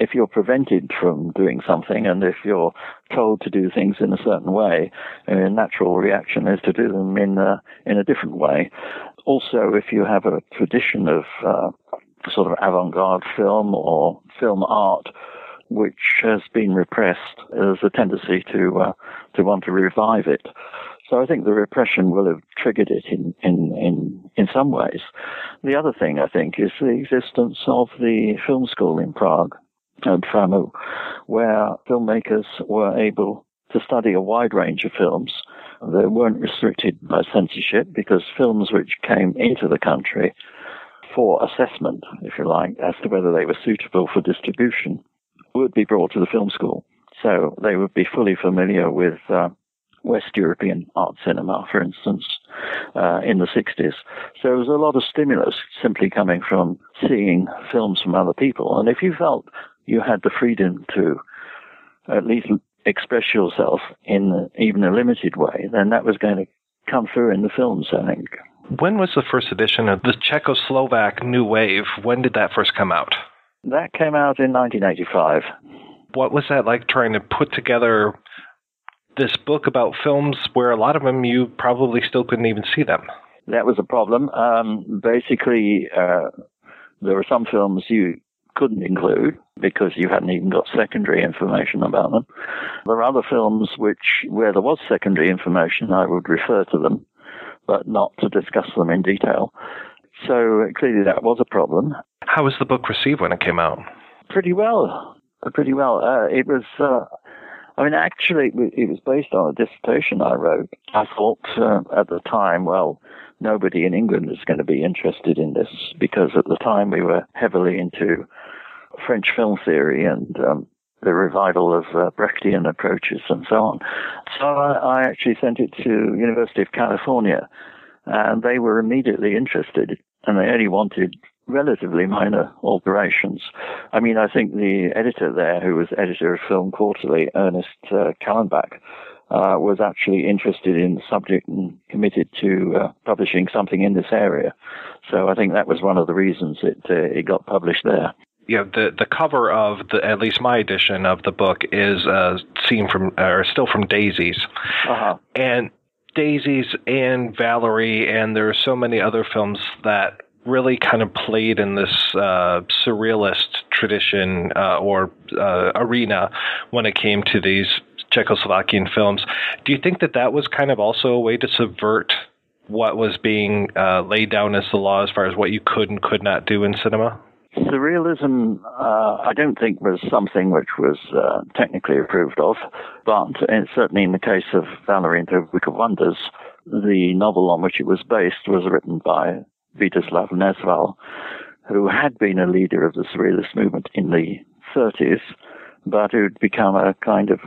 if you're prevented from doing something and if you're told to do things in a certain way, a natural reaction is to do them in a different way. Also, if you have a tradition of sort of avant-garde film or film art which has been repressed, there's a tendency to want to revive it. So I think the repression will have triggered it in some ways. The other thing, I think, is the existence of the film school in Prague, at FAMU, where filmmakers were able to study a wide range of films. They weren't restricted by censorship, because films which came into the country for assessment, if you like, as to whether they were suitable for distribution, would be brought to the film school. So they would be fully familiar with West European art cinema, for instance, in the 60s. So there was a lot of stimulus simply coming from seeing films from other people. And if you felt you had the freedom to at least express yourself in even a limited way, then that was going to come through in the films, I think. When was the first edition of the Czechoslovak New Wave? When did that first come out? That came out in 1985. What was that like, trying to put together this book about films where a lot of them you probably still couldn't even see them? That was a problem. Basically, there were some films you couldn't include because you hadn't even got secondary information about them. There are other films where there was secondary information, I would refer to them, but not to discuss them in detail. So clearly that was a problem. How was the book received when it came out? Pretty well. It was based on a dissertation I wrote. I thought at the time, well, nobody in England is going to be interested in this, because at the time we were heavily into French film theory and the revival of Brechtian approaches and so on. So I actually sent it to University of California, and they were immediately interested, and they only wanted relatively minor alterations. I mean, I think the editor there, who was editor of Film Quarterly, Ernest Kallenbach, was actually interested in the subject and committed to publishing something in this area. So I think that was one of the reasons it got published there. Yeah, the cover of at least my edition of the book is a scene from Daisies. Uh-huh. And Daisies and Valerie, and there are so many other films that really kind of played in this surrealist tradition or arena when it came to these Czechoslovakian films. Do you think that was kind of also a way to subvert what was being laid down as the law as far as what you could and could not do in cinema? Surrealism, I don't think, was something which was technically approved of, but certainly in the case of Valerie and the Book of Wonders, the novel on which it was based was written by Vítězslav Nezval, who had been a leader of the surrealist movement in the 30s, but who'd become a kind of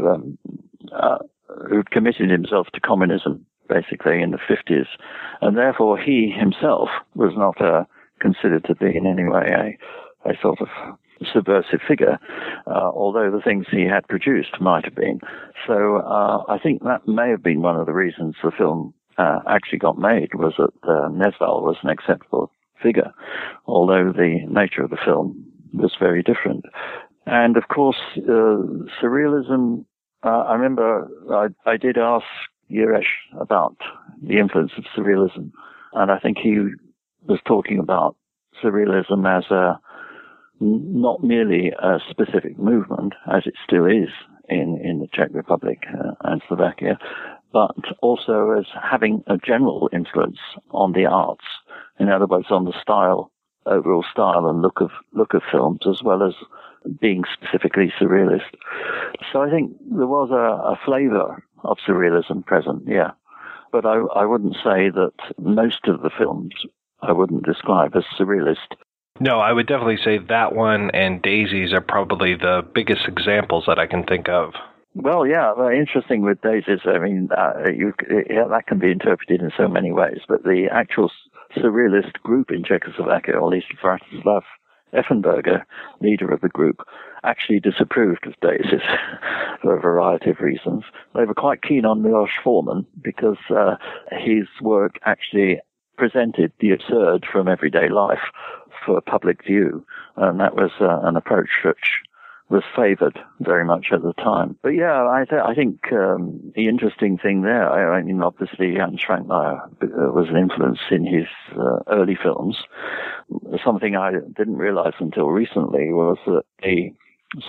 who'd committed himself to communism basically in the 50s, and therefore he himself was not considered to be in any way a sort of subversive figure, although the things he had produced might have been. So I think that may have been one of the reasons the film actually got made, was that Nezval was an acceptable figure, although the nature of the film was very different. And of course, surrealism, I remember I did ask Jireš about the influence of surrealism, and I think he was talking about surrealism as not merely a specific movement, as it still is in the Czech Republic and Slovakia, but also as having a general influence on the arts, in other words, on the overall style and look of films, as well as being specifically surrealist. So I think there was a flavor of surrealism present, yeah. But I wouldn't say that most of the films I wouldn't describe as surrealist. No, I would definitely say that one and Daisies are probably the biggest examples that I can think of. Well, yeah, very interesting with Daisies. I mean, that can be interpreted in so many ways, but the actual surrealist group in Czechoslovakia, or at least Vratislav Effenberger, leader of the group, actually disapproved of Daisies for a variety of reasons. They were quite keen on Milos Forman because his work actually presented the absurd from everyday life for public view, and that was an approach which was favored very much at the time. But yeah, I think the interesting thing there, I mean, obviously Jan Svankmeyer was an influence in his early films. Something I didn't realize until recently was that the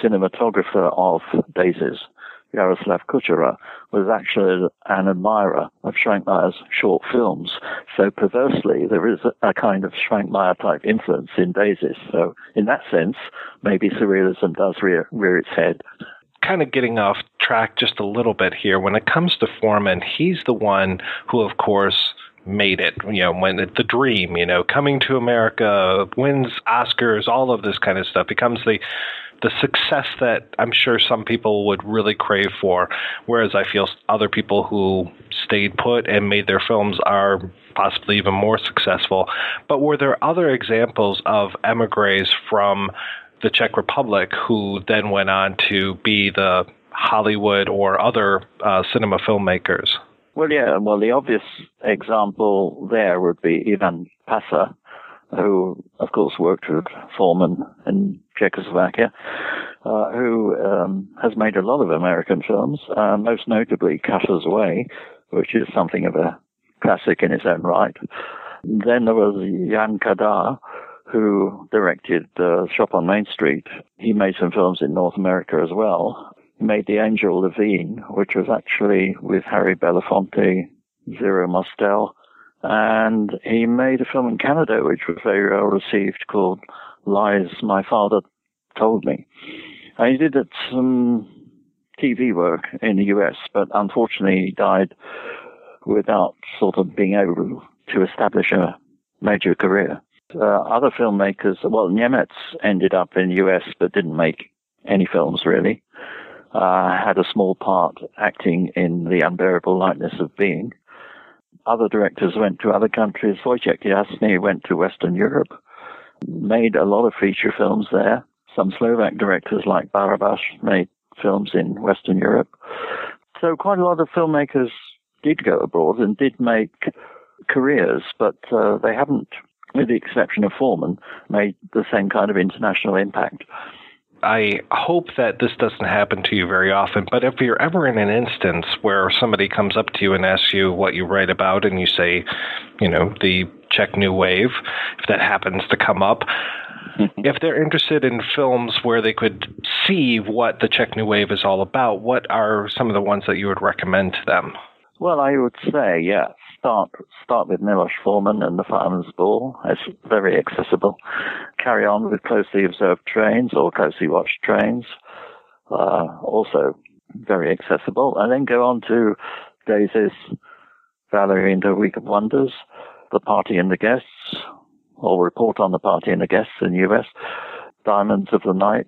cinematographer of Daisies, Jaroslav Kuchera, was actually an admirer of Svankmeyer's short films. So perversely, there is a kind of Svankmeyer-type influence in Daisies. So in that sense, maybe surrealism does rear its head. Kind of getting off track just a little bit here. When it comes to Forman, he's the one who, of course, made it, when the dream, Coming to America, wins Oscars, all of this kind of stuff, becomes the success that I'm sure some people would really crave for, whereas I feel other people who stayed put and made their films are possibly even more successful. But were there other examples of emigres from the Czech Republic who then went on to be the Hollywood or other cinema filmmakers? Well, the obvious example there would be Ivan Pasa, who, of course, worked with Forman in Czechoslovakia, who has made a lot of American films, most notably Cutter's Way, which is something of a classic in its own right. Then there was Jan Kadar, who directed The Shop on Main Street. He made some films in North America as well. He made The Angel Levine, which was actually with Harry Belafonte, Zero Mostel. And he made a film in Canada, which was very well received, called Lies My Father Told Me. And he did some TV work in the US, but unfortunately he died without sort of being able to establish a major career. Other filmmakers, well, Nemetz ended up in the US, but didn't make any films really. Had a small part acting in The Unbearable Lightness of Being. Other directors went to other countries. Wojciech Jasny went to Western Europe, made a lot of feature films there. Some Slovak directors like Barabas made films in Western Europe. So quite a lot of filmmakers did go abroad and did make careers, but they haven't, with the exception of Forman, made the same kind of international impact. I hope that this doesn't happen to you very often, but if you're ever in an instance where somebody comes up to you and asks you what you write about and you say, you know, the Czech New Wave, if that happens to come up, if they're interested in films where they could see what the Czech New Wave is all about, what are some of the ones that you would recommend to them? Well, I would say, yeah, start with Milos Forman and The Fireman's Ball. It's very accessible. Carry on with Closely Observed Trains or Closely Watched Trains, also very accessible. And then go on to Daisies, Valerie and Her Week of Wonders, The Party and the Guests, or Report on the Party and the Guests in the US, Diamonds of the Night.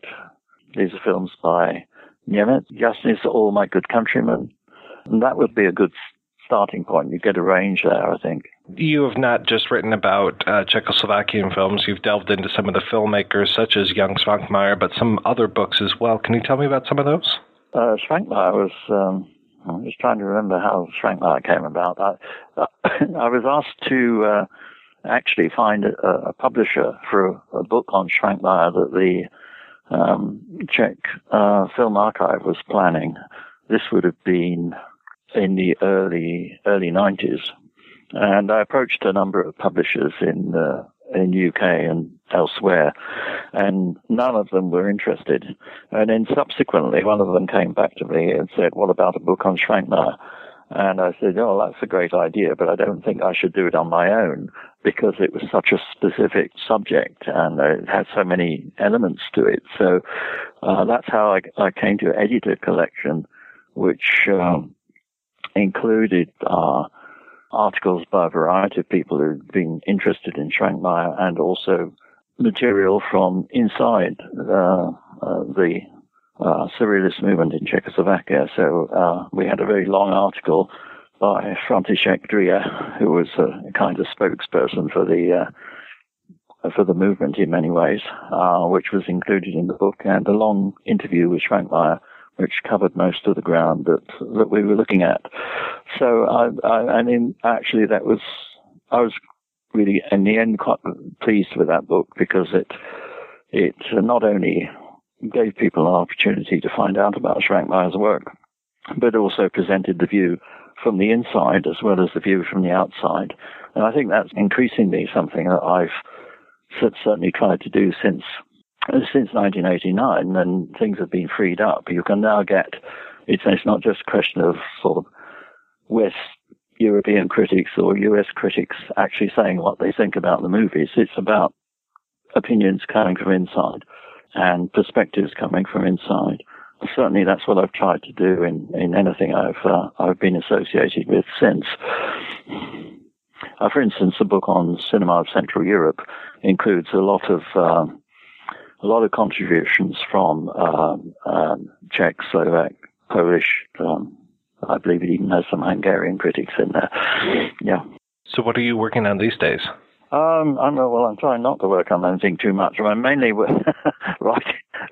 These are films by Nemetz. Jasny's All My Good Countrymen. And that would be a good starting point. You get a range there, I think. You have not just written about Czechoslovakian films. You've delved into some of the filmmakers, such as young Svankmeyer, but some other books as well. Can you tell me about some of those? Svankmeyer was... I'm just trying to remember how Svankmeyer came about. I was asked to actually find a publisher for a book on Svankmeyer that the Czech Film Archive was planning. This would have been in the early 90s. And I approached a number of publishers in the UK and elsewhere, and none of them were interested. And then subsequently, one of them came back to me and said, what about a book on Svankmeyer? And I said, oh, that's a great idea, but I don't think I should do it on my own because it was such a specific subject and it had so many elements to it. So that's how I came to edit a collection which included articles by a variety of people who'd been interested in Svankmeyer, and also material from inside the Surrealist movement in Czechoslovakia. So we had a very long article by František Drier, who was a kind of spokesperson for the movement in many ways, which was included in the book, and a long interview with Svankmeyer, which covered most of the ground that we were looking at. So I mean, actually, I was really in the end quite pleased with that book because it not only gave people an opportunity to find out about Svankmeyer's work, but also presented the view from the inside as well as the view from the outside. And I think that's increasingly something that I've certainly tried to do since 1989, and things have been freed up. You can now get, it's not just a question of sort of West European critics or US critics actually saying what they think about the movies. It's about opinions coming from inside and perspectives coming from inside. Certainly that's what I've tried to do in anything I've been associated with since. For instance, the book on cinema of Central Europe includes a lot of contributions from Czech, Slovak, Polish. I believe it even has some Hungarian critics in there. Yeah. So what are you working on these days? I'm trying not to work on anything too much. I'm mainly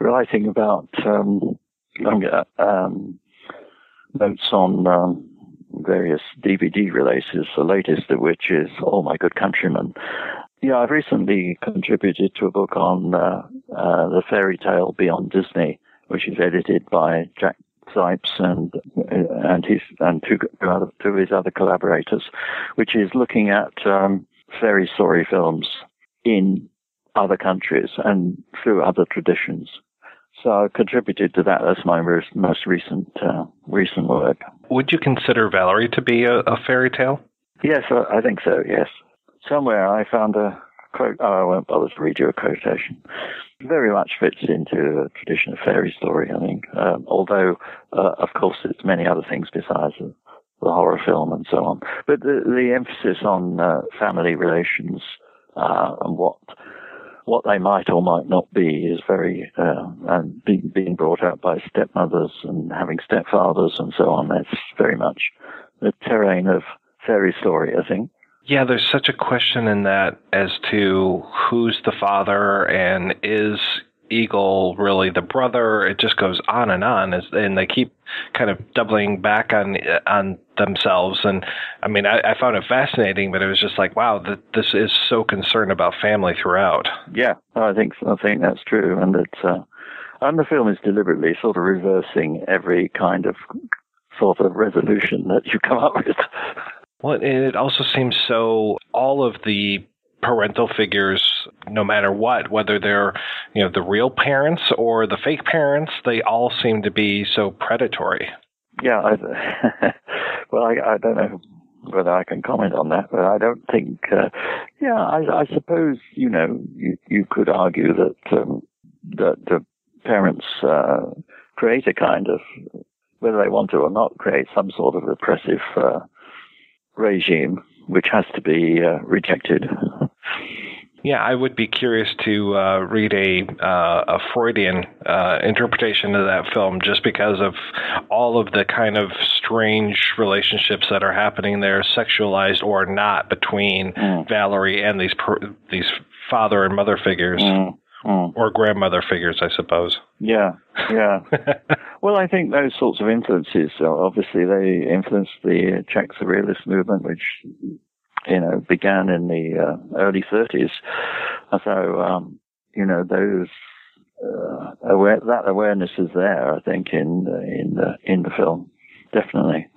writing about notes on various DVD releases, the latest of which is All My Good Countrymen. Yeah, I've recently contributed to a book on the fairy tale Beyond Disney, which is edited by Jack Zipes and two of his other collaborators, which is looking at fairy story films in other countries and through other traditions. So I contributed to that. That's my most recent work. Would you consider Valerie to be a fairy tale? Yes, I think so, yes. Somewhere I found a quote. Oh, I won't bother to read you a quotation. Very much fits into the tradition of fairy story, I think. Although, of course, it's many other things besides the horror film and so on. But the emphasis on family relations and what they might or might not be is very, and being brought up by stepmothers and having stepfathers and so on. That's very much the terrain of fairy story, I think. Yeah, there's such a question in that as to who's the father and is Eagle really the brother? It just goes on, and they keep kind of doubling back on themselves. And I mean, I found it fascinating, but it was just like, wow, this is so concerned about family throughout. Yeah, I think that's true, and and the film is deliberately sort of reversing every kind of sort of resolution that you come up with. Well, and it also seems so all of the parental figures, no matter what, whether they're, you know, the real parents or the fake parents, they all seem to be so predatory. Yeah. I don't know whether I can comment on that, but I don't think, I suppose, you know, you could argue that the parents create a kind of, whether they want to or not, create some sort of repressive regime, which has to be rejected. Yeah, I would be curious to read a Freudian interpretation of that film, just because of all of the kind of strange relationships that are happening there, sexualized or not, between Valerie and these father and mother figures. Mm. Mm. Or grandmother figures, I suppose. Yeah. Well, I think those sorts of influences, obviously they influenced the Czech surrealist movement, which, you know, began in the early 30s. So, you know, those that awareness is there, I think, in the film, definitely.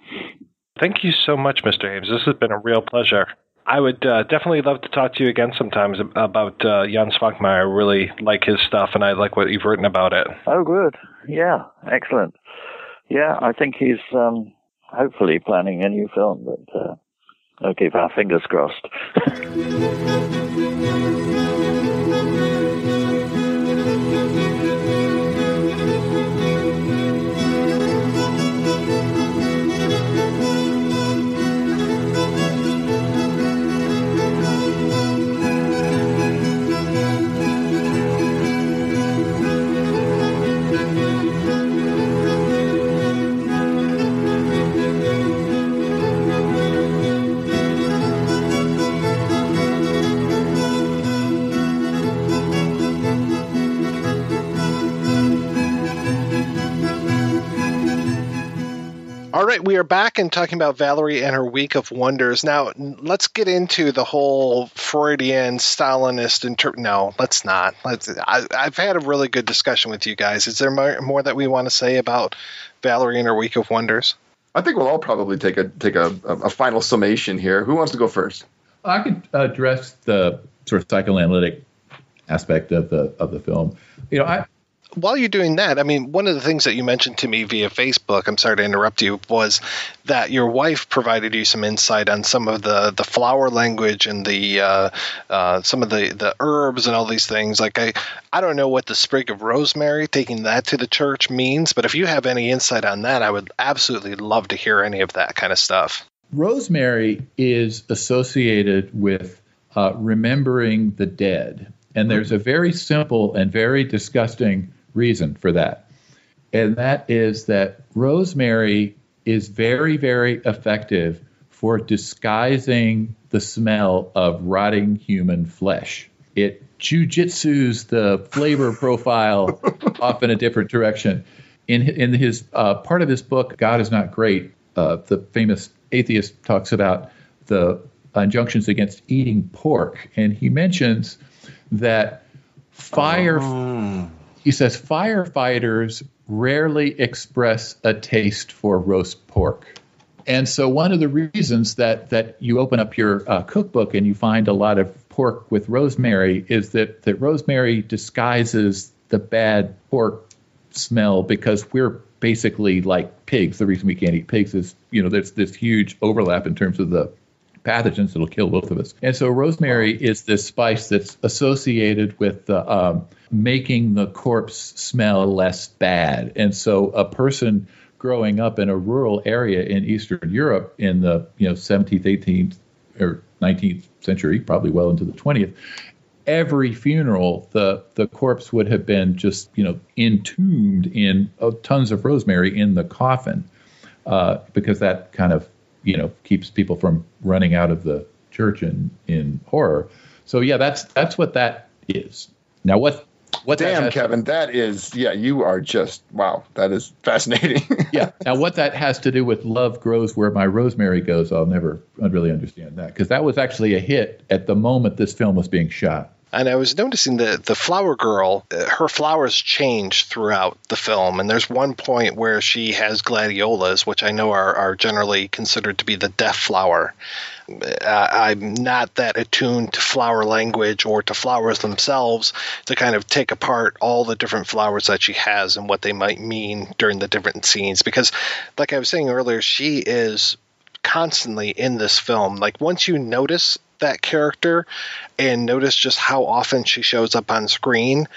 Thank you so much, Mr. Hames. This has been a real pleasure. I would definitely love to talk to you again sometimes about Jan Svankmeyer. I really like his stuff, and I like what you've written about it. Oh, good. Yeah, excellent. Yeah, I think he's hopefully planning a new film, but I'll keep our fingers crossed. All right, we are back and talking about Valerie and her week of wonders. Now, let's get into the whole Freudian, Stalinist No, let's not. I've had a really good discussion with you guys. Is there more that we want to say about Valerie and her week of wonders? I think we'll all probably take a final summation here. Who wants to go first? I could address the sort of psychoanalytic aspect of the film. You know, While you're doing that, I mean, one of the things that you mentioned to me via Facebook, I'm sorry to interrupt you, was that your wife provided you some insight on some of the flower language and the some of the herbs and all these things. Like, I don't know what the sprig of rosemary, taking that to the church, means, but if you have any insight on that, I would absolutely love to hear any of that kind of stuff. Rosemary is associated with remembering the dead, and there's a very simple and very disgusting reason for that. And that is that rosemary is very, very effective for disguising the smell of rotting human flesh. It jujitsus the flavor profile off in a different direction. In his part of his book, God Is Not Great, the famous atheist talks about the injunctions against eating pork. And he mentions that he says firefighters rarely express a taste for roast pork. And so one of the reasons that you open up your cookbook and you find a lot of pork with rosemary is that rosemary disguises the bad pork smell, because we're basically like pigs. The reason we can't eat pigs is, there's this huge overlap in terms of the pathogens that'll kill both of us. And so rosemary is this spice that's associated with making the corpse smell less bad. And so a person growing up in a rural area in Eastern Europe in the 17th, 18th, or 19th century, probably well into the 20th, every funeral, the corpse would have been just, entombed in tons of rosemary in the coffin, because that kind of, keeps people from running out of the church in horror. So yeah, that's what that is. Now what damn that Kevin, to, that is yeah, you are just wow, that is fascinating. Yeah. Now what that has to do with Love Grows Where My Rosemary Goes, I'll never really understand that, because that was actually a hit at the moment this film was being shot. And I was noticing that the flower girl, her flowers change throughout the film. And there's one point where she has gladiolas, which I know are generally considered to be the deaf flower. I'm not that attuned to flower language or to flowers themselves to kind of take apart all the different flowers that she has and what they might mean during the different scenes. Because like I was saying earlier, she is constantly in this film. Like once you notice that character and notice just how often she shows up on screen,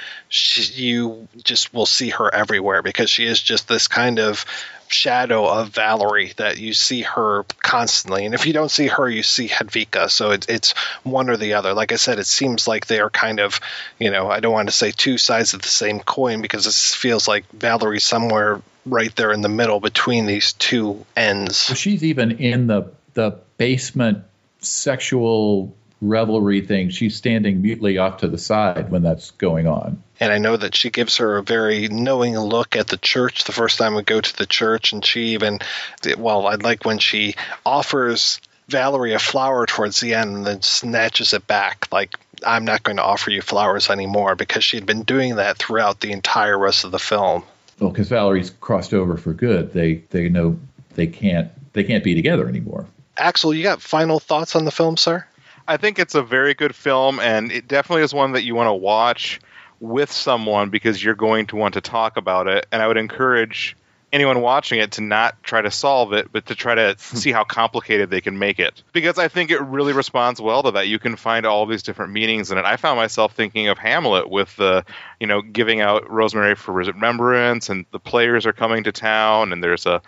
you just will see her everywhere, because she is just this kind of shadow of Valerie that you see her constantly. And if you don't see her, you see Hedvika. So it's one or the other. Like I said, it seems like they are kind of, I don't want to say two sides of the same coin, because this feels like Valerie somewhere right there in the middle between these two ends. Well, she's even in the basement sexual revelry thing. She's standing mutely off to the side when that's going on. And I know that she gives her a very knowing look at the church the first time we go to the church. And she even, I like when she offers Valerie a flower towards the end and then snatches it back. Like, I'm not going to offer you flowers anymore, because she'd been doing that throughout the entire rest of the film. Well, because Valerie's crossed over for good. They know they can't be together anymore. Axel, you got final thoughts on the film, sir? I think it's a very good film, and it definitely is one that you want to watch with someone, because you're going to want to talk about it. And I would encourage anyone watching it to not try to solve it, but to try to see how complicated they can make it. Because I think it really responds well to that. You can find all these different meanings in it. I found myself thinking of Hamlet with the, giving out rosemary for remembrance, and the players are coming to town, and there's a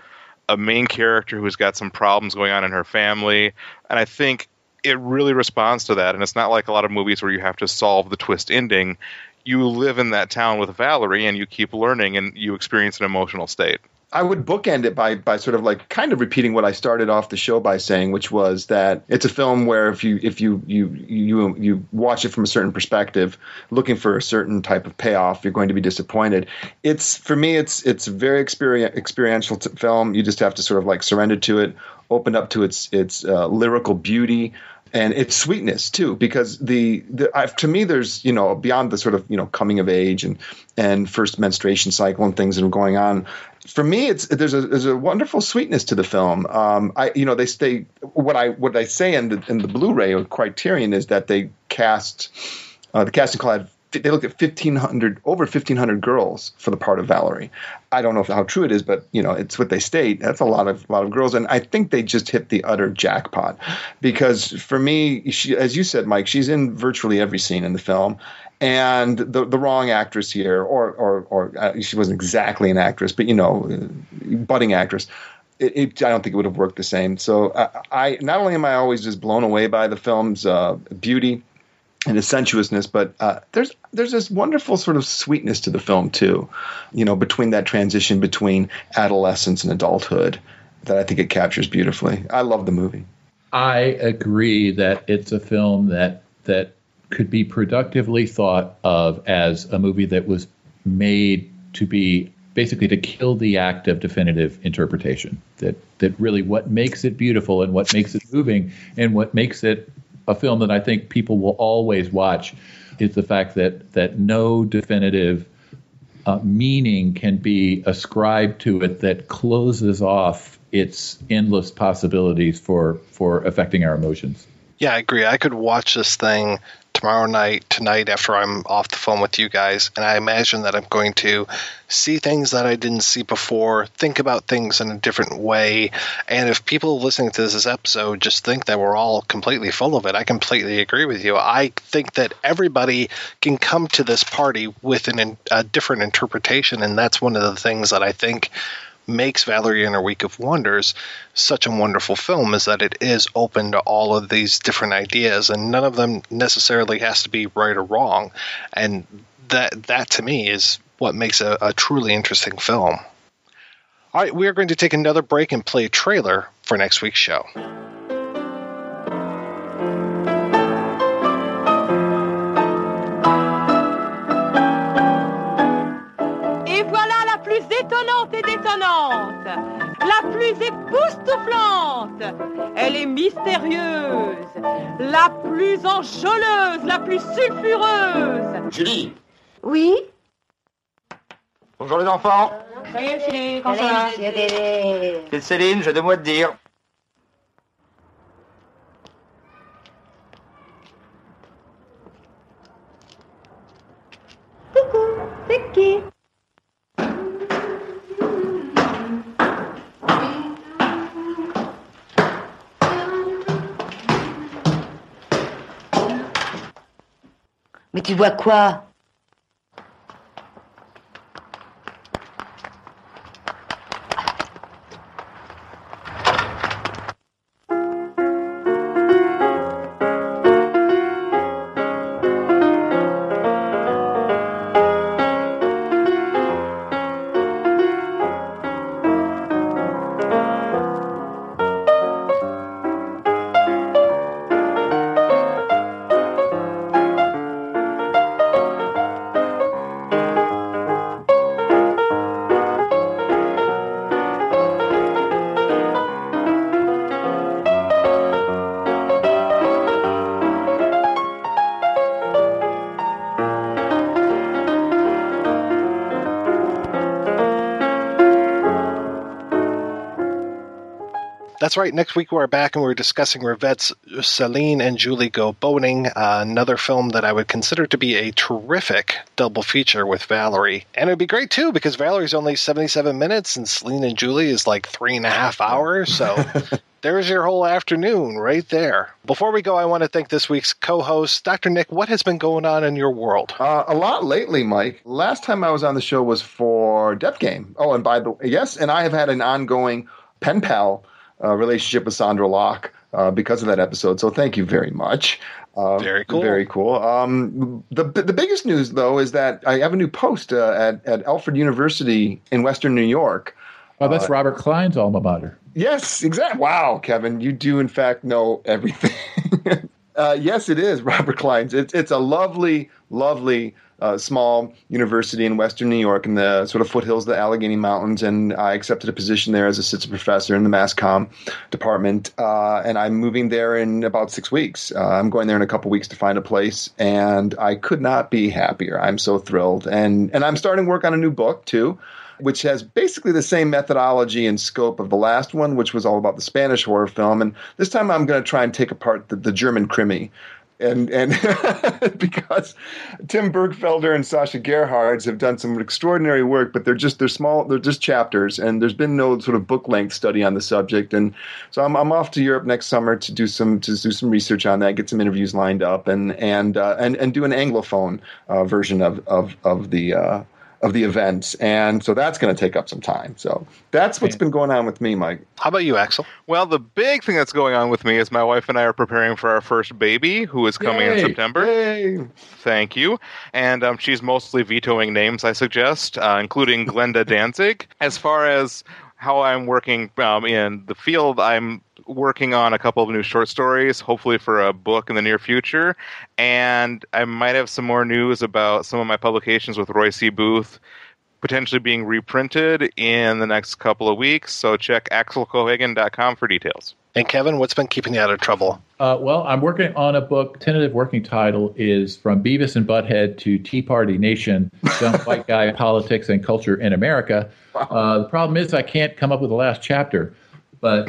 main character who's got some problems going on in her family. And I think it really responds to that. And it's not like a lot of movies where you have to solve the twist ending. You live in that town with Valerie and you keep learning and you experience an emotional state. I would bookend it by sort of like kind of repeating what I started off the show by saying, which was that it's a film where if you watch it from a certain perspective, looking for a certain type of payoff, you're going to be disappointed. For me, it's a very experiential film. You just have to sort of like surrender to it, open up to its lyrical beauty. And its sweetness too, because to me there's beyond the sort of coming of age and first menstruation cycle and things that are going on. For me, there's a wonderful sweetness to the film. What I say in the Blu-ray or Criterion is that they cast the casting call they looked at 1,500 girls for the part of Valerie. I don't know how true it is, but it's what they state. That's a lot of girls, and I think they just hit the utter jackpot, because for me, she, as you said, Mike, she's in virtually every scene in the film. And the wrong actress here, or she wasn't exactly an actress, but budding actress. I don't think it would have worked the same. So I not only am I always just blown away by the film's beauty and the sensuousness, but there's this wonderful sort of sweetness to the film too, between that transition between adolescence and adulthood that I think it captures beautifully. I love the movie. I agree that it's a film that could be productively thought of as a movie that was made to be basically to kill the act of definitive interpretation, that really what makes it beautiful and what makes it moving and what makes it a film that I think people will always watch is the fact that no definitive meaning can be ascribed to it that closes off its endless possibilities for affecting our emotions. Yeah, I agree. I could watch this thing tomorrow night, tonight, after I'm off the phone with you guys, and I imagine that I'm going to see things that I didn't see before, think about things in a different way, and if people listening to this episode just think that we're all completely full of it, I completely agree with you. I think that everybody can come to this party with a different interpretation, and that's one of the things that I think makes Valerie and Her Week of Wonders such a wonderful film, is that it is open to all of these different ideas, and none of them necessarily has to be right or wrong. And that to me is what makes a truly interesting film. All right, we are going to take another break and play a trailer for next week's show. Étonnante et détonnante, la plus époustouflante, elle est mystérieuse, la plus enjôleuse, la plus sulfureuse. Julie. Oui. Bonjour les enfants. Salut Julie, comment ça va? C'est Céline, j'ai 2 mots à te dire. Coucou, c'est qui? Mais tu vois quoi? That's right. Next week we're back and we're discussing Rivette's Céline and Julie Go Boating, another film that I would consider to be a terrific double feature with Valerie. And it'd be great, too, because Valerie's only 77 minutes and Céline and Julie is like 3.5 hours. So there's your whole afternoon right there. Before we go, I want to thank this week's co-host, Dr. Nick. What has been going on in your world? A lot lately, Mike. Last time I was on the show was for Death Game. Oh, and by the way, yes, and I have had an ongoing pen pal relationship with Sandra Locke because of that episode. So thank you very much. Very cool. Very cool. The biggest news, though, is that I have a new post at Alfred University in Western New York. Well, that's Robert Klein's alma mater. Yes, exactly. Wow, Kevin, you do, in fact, know everything. Yes, it is Robert Klein's. It's a lovely, lovely small university in Western New York in the sort of foothills of the Allegheny Mountains, and I accepted a position there as assistant professor in the Mass Comm department, and I'm moving there in about 6 weeks. I'm going there in a couple weeks to find a place, and I could not be happier. I'm so thrilled, and I'm starting work on a new book, too, which has basically the same methodology and scope of the last one, which was all about the Spanish horror film. And this time I'm going to try and take apart the German Krimi. And because Tim Bergfelder and Sasha Gerhards have done some extraordinary work, but they're just chapters, and there's been no sort of book length study on the subject. And so I'm off to Europe next summer to do some research on that, get some interviews lined up, and do an Anglophone version of the events, and so that's going to take up some time. So that's what's been going on with me, Mike. How about you, Axel? Well, the big thing that's going on with me is my wife and I are preparing for our first baby, who is coming in September. Yay. Thank you. And she's mostly vetoing names I suggest, including Glenda Danzig. As far as how I'm working in the field, I'm working on a couple of new short stories, hopefully for a book in the near future. And I might have some more news about some of my publications with Roy C. Booth potentially being reprinted in the next couple of weeks. So check axelcohagen.com for details. And Kevin, what's been keeping you out of trouble? Well, I'm working on a book. Tentative working title is From Beavis and Butthead to Tea Party Nation, Dumb White Guy Politics and Culture in America. Wow. The problem is I can't come up with the last chapter, but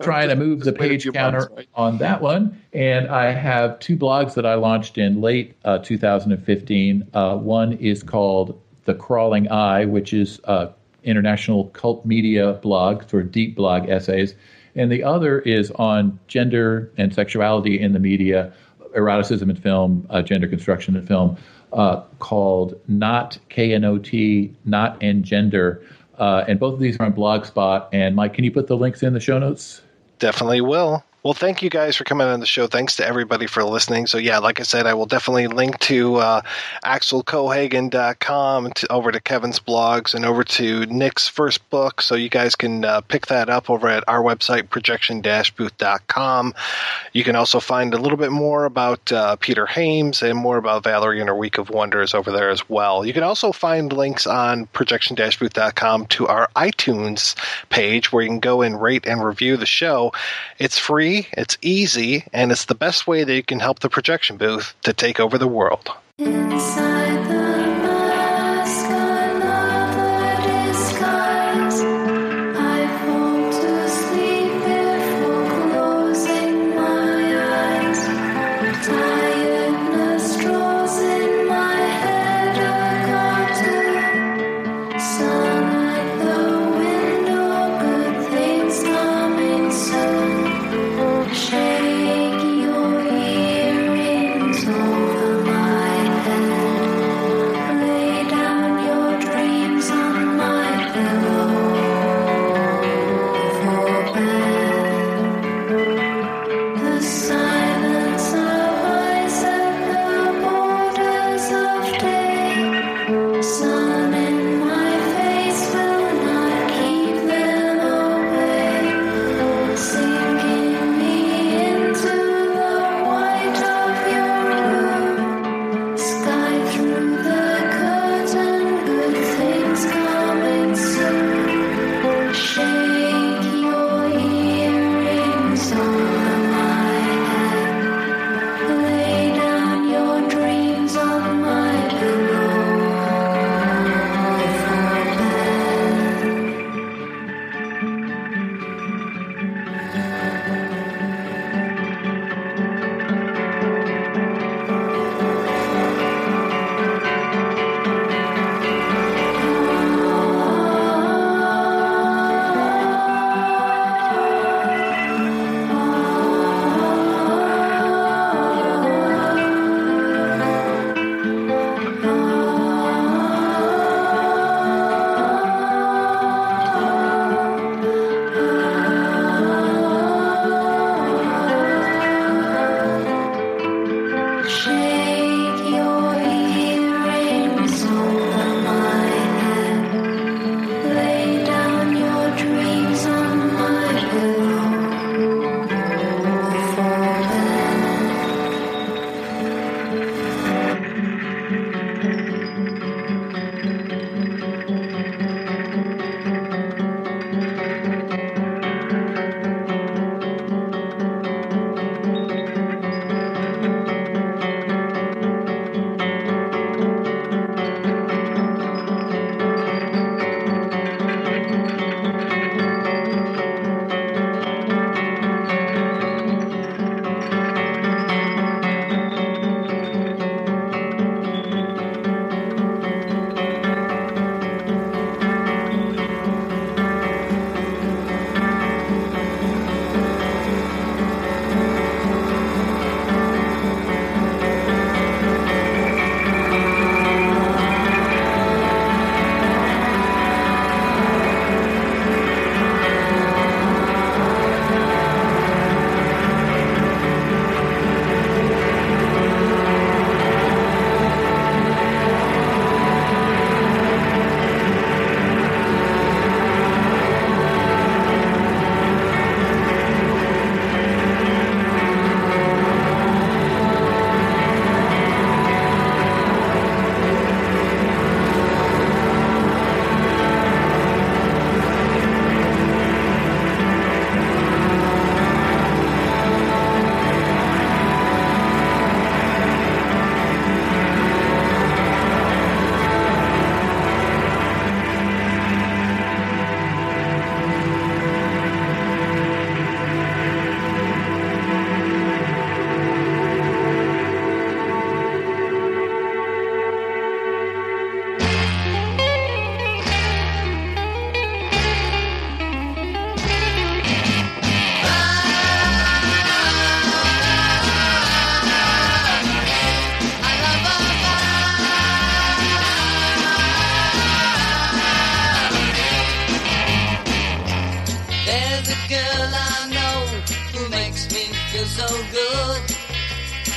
trying to move the page counter on that one. And I have two blogs that I launched in late 2015. One is called The Crawling Eye, which is international cult media blog for deep blog essays. And the other is on gender and sexuality in the media, eroticism in film, gender construction in film, called Not, K-N-O-T, Not and Gender. And both of these are on Blogspot. And Mike, can you put the links in the show notes? Definitely will. Well, thank you guys for coming on the show. Thanks to everybody for listening. So, yeah, like I said, I will definitely link to axelcohagen.com, over to Kevin's blogs, and over to Nick's first book. So you guys can pick that up over at our website, projection-booth.com. You can also find a little bit more about Peter Hames and more about Valerie and her Week of Wonders over there as well. You can also find links on projection-booth.com to our iTunes page, where you can go and rate and review the show. It's free. It's easy, and it's the best way that you can help the Projection Booth to take over the world. Inside the mask, another disguise. I fall to sleep before closing my eyes. Tiredness draws in my head a cartoon. Sun at the window, good things coming soon. Shake your earrings over my head.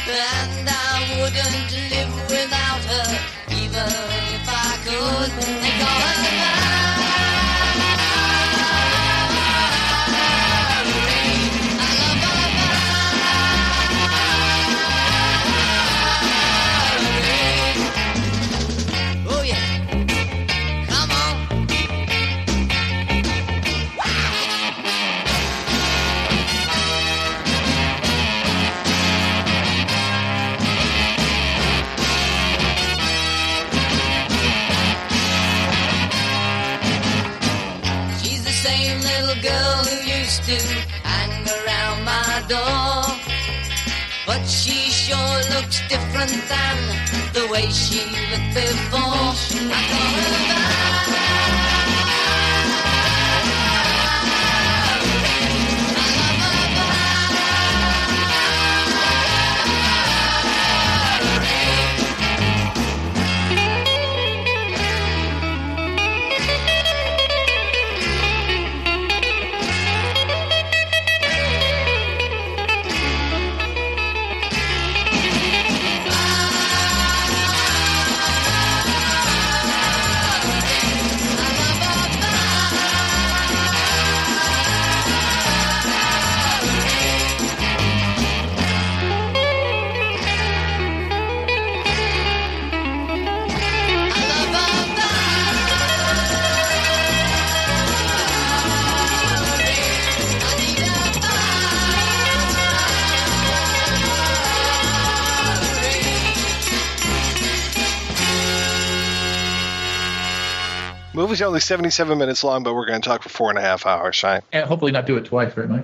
and I wouldn't live without her, even if I could. They call her Irene. I love Irene. Oh yeah, come on. Same little girl who used to hang around my door, but she sure looks different than the way she looked before. I call her movie's only 77 minutes long, but we're going to talk for 4.5 hours, right? And hopefully not do it twice, very much.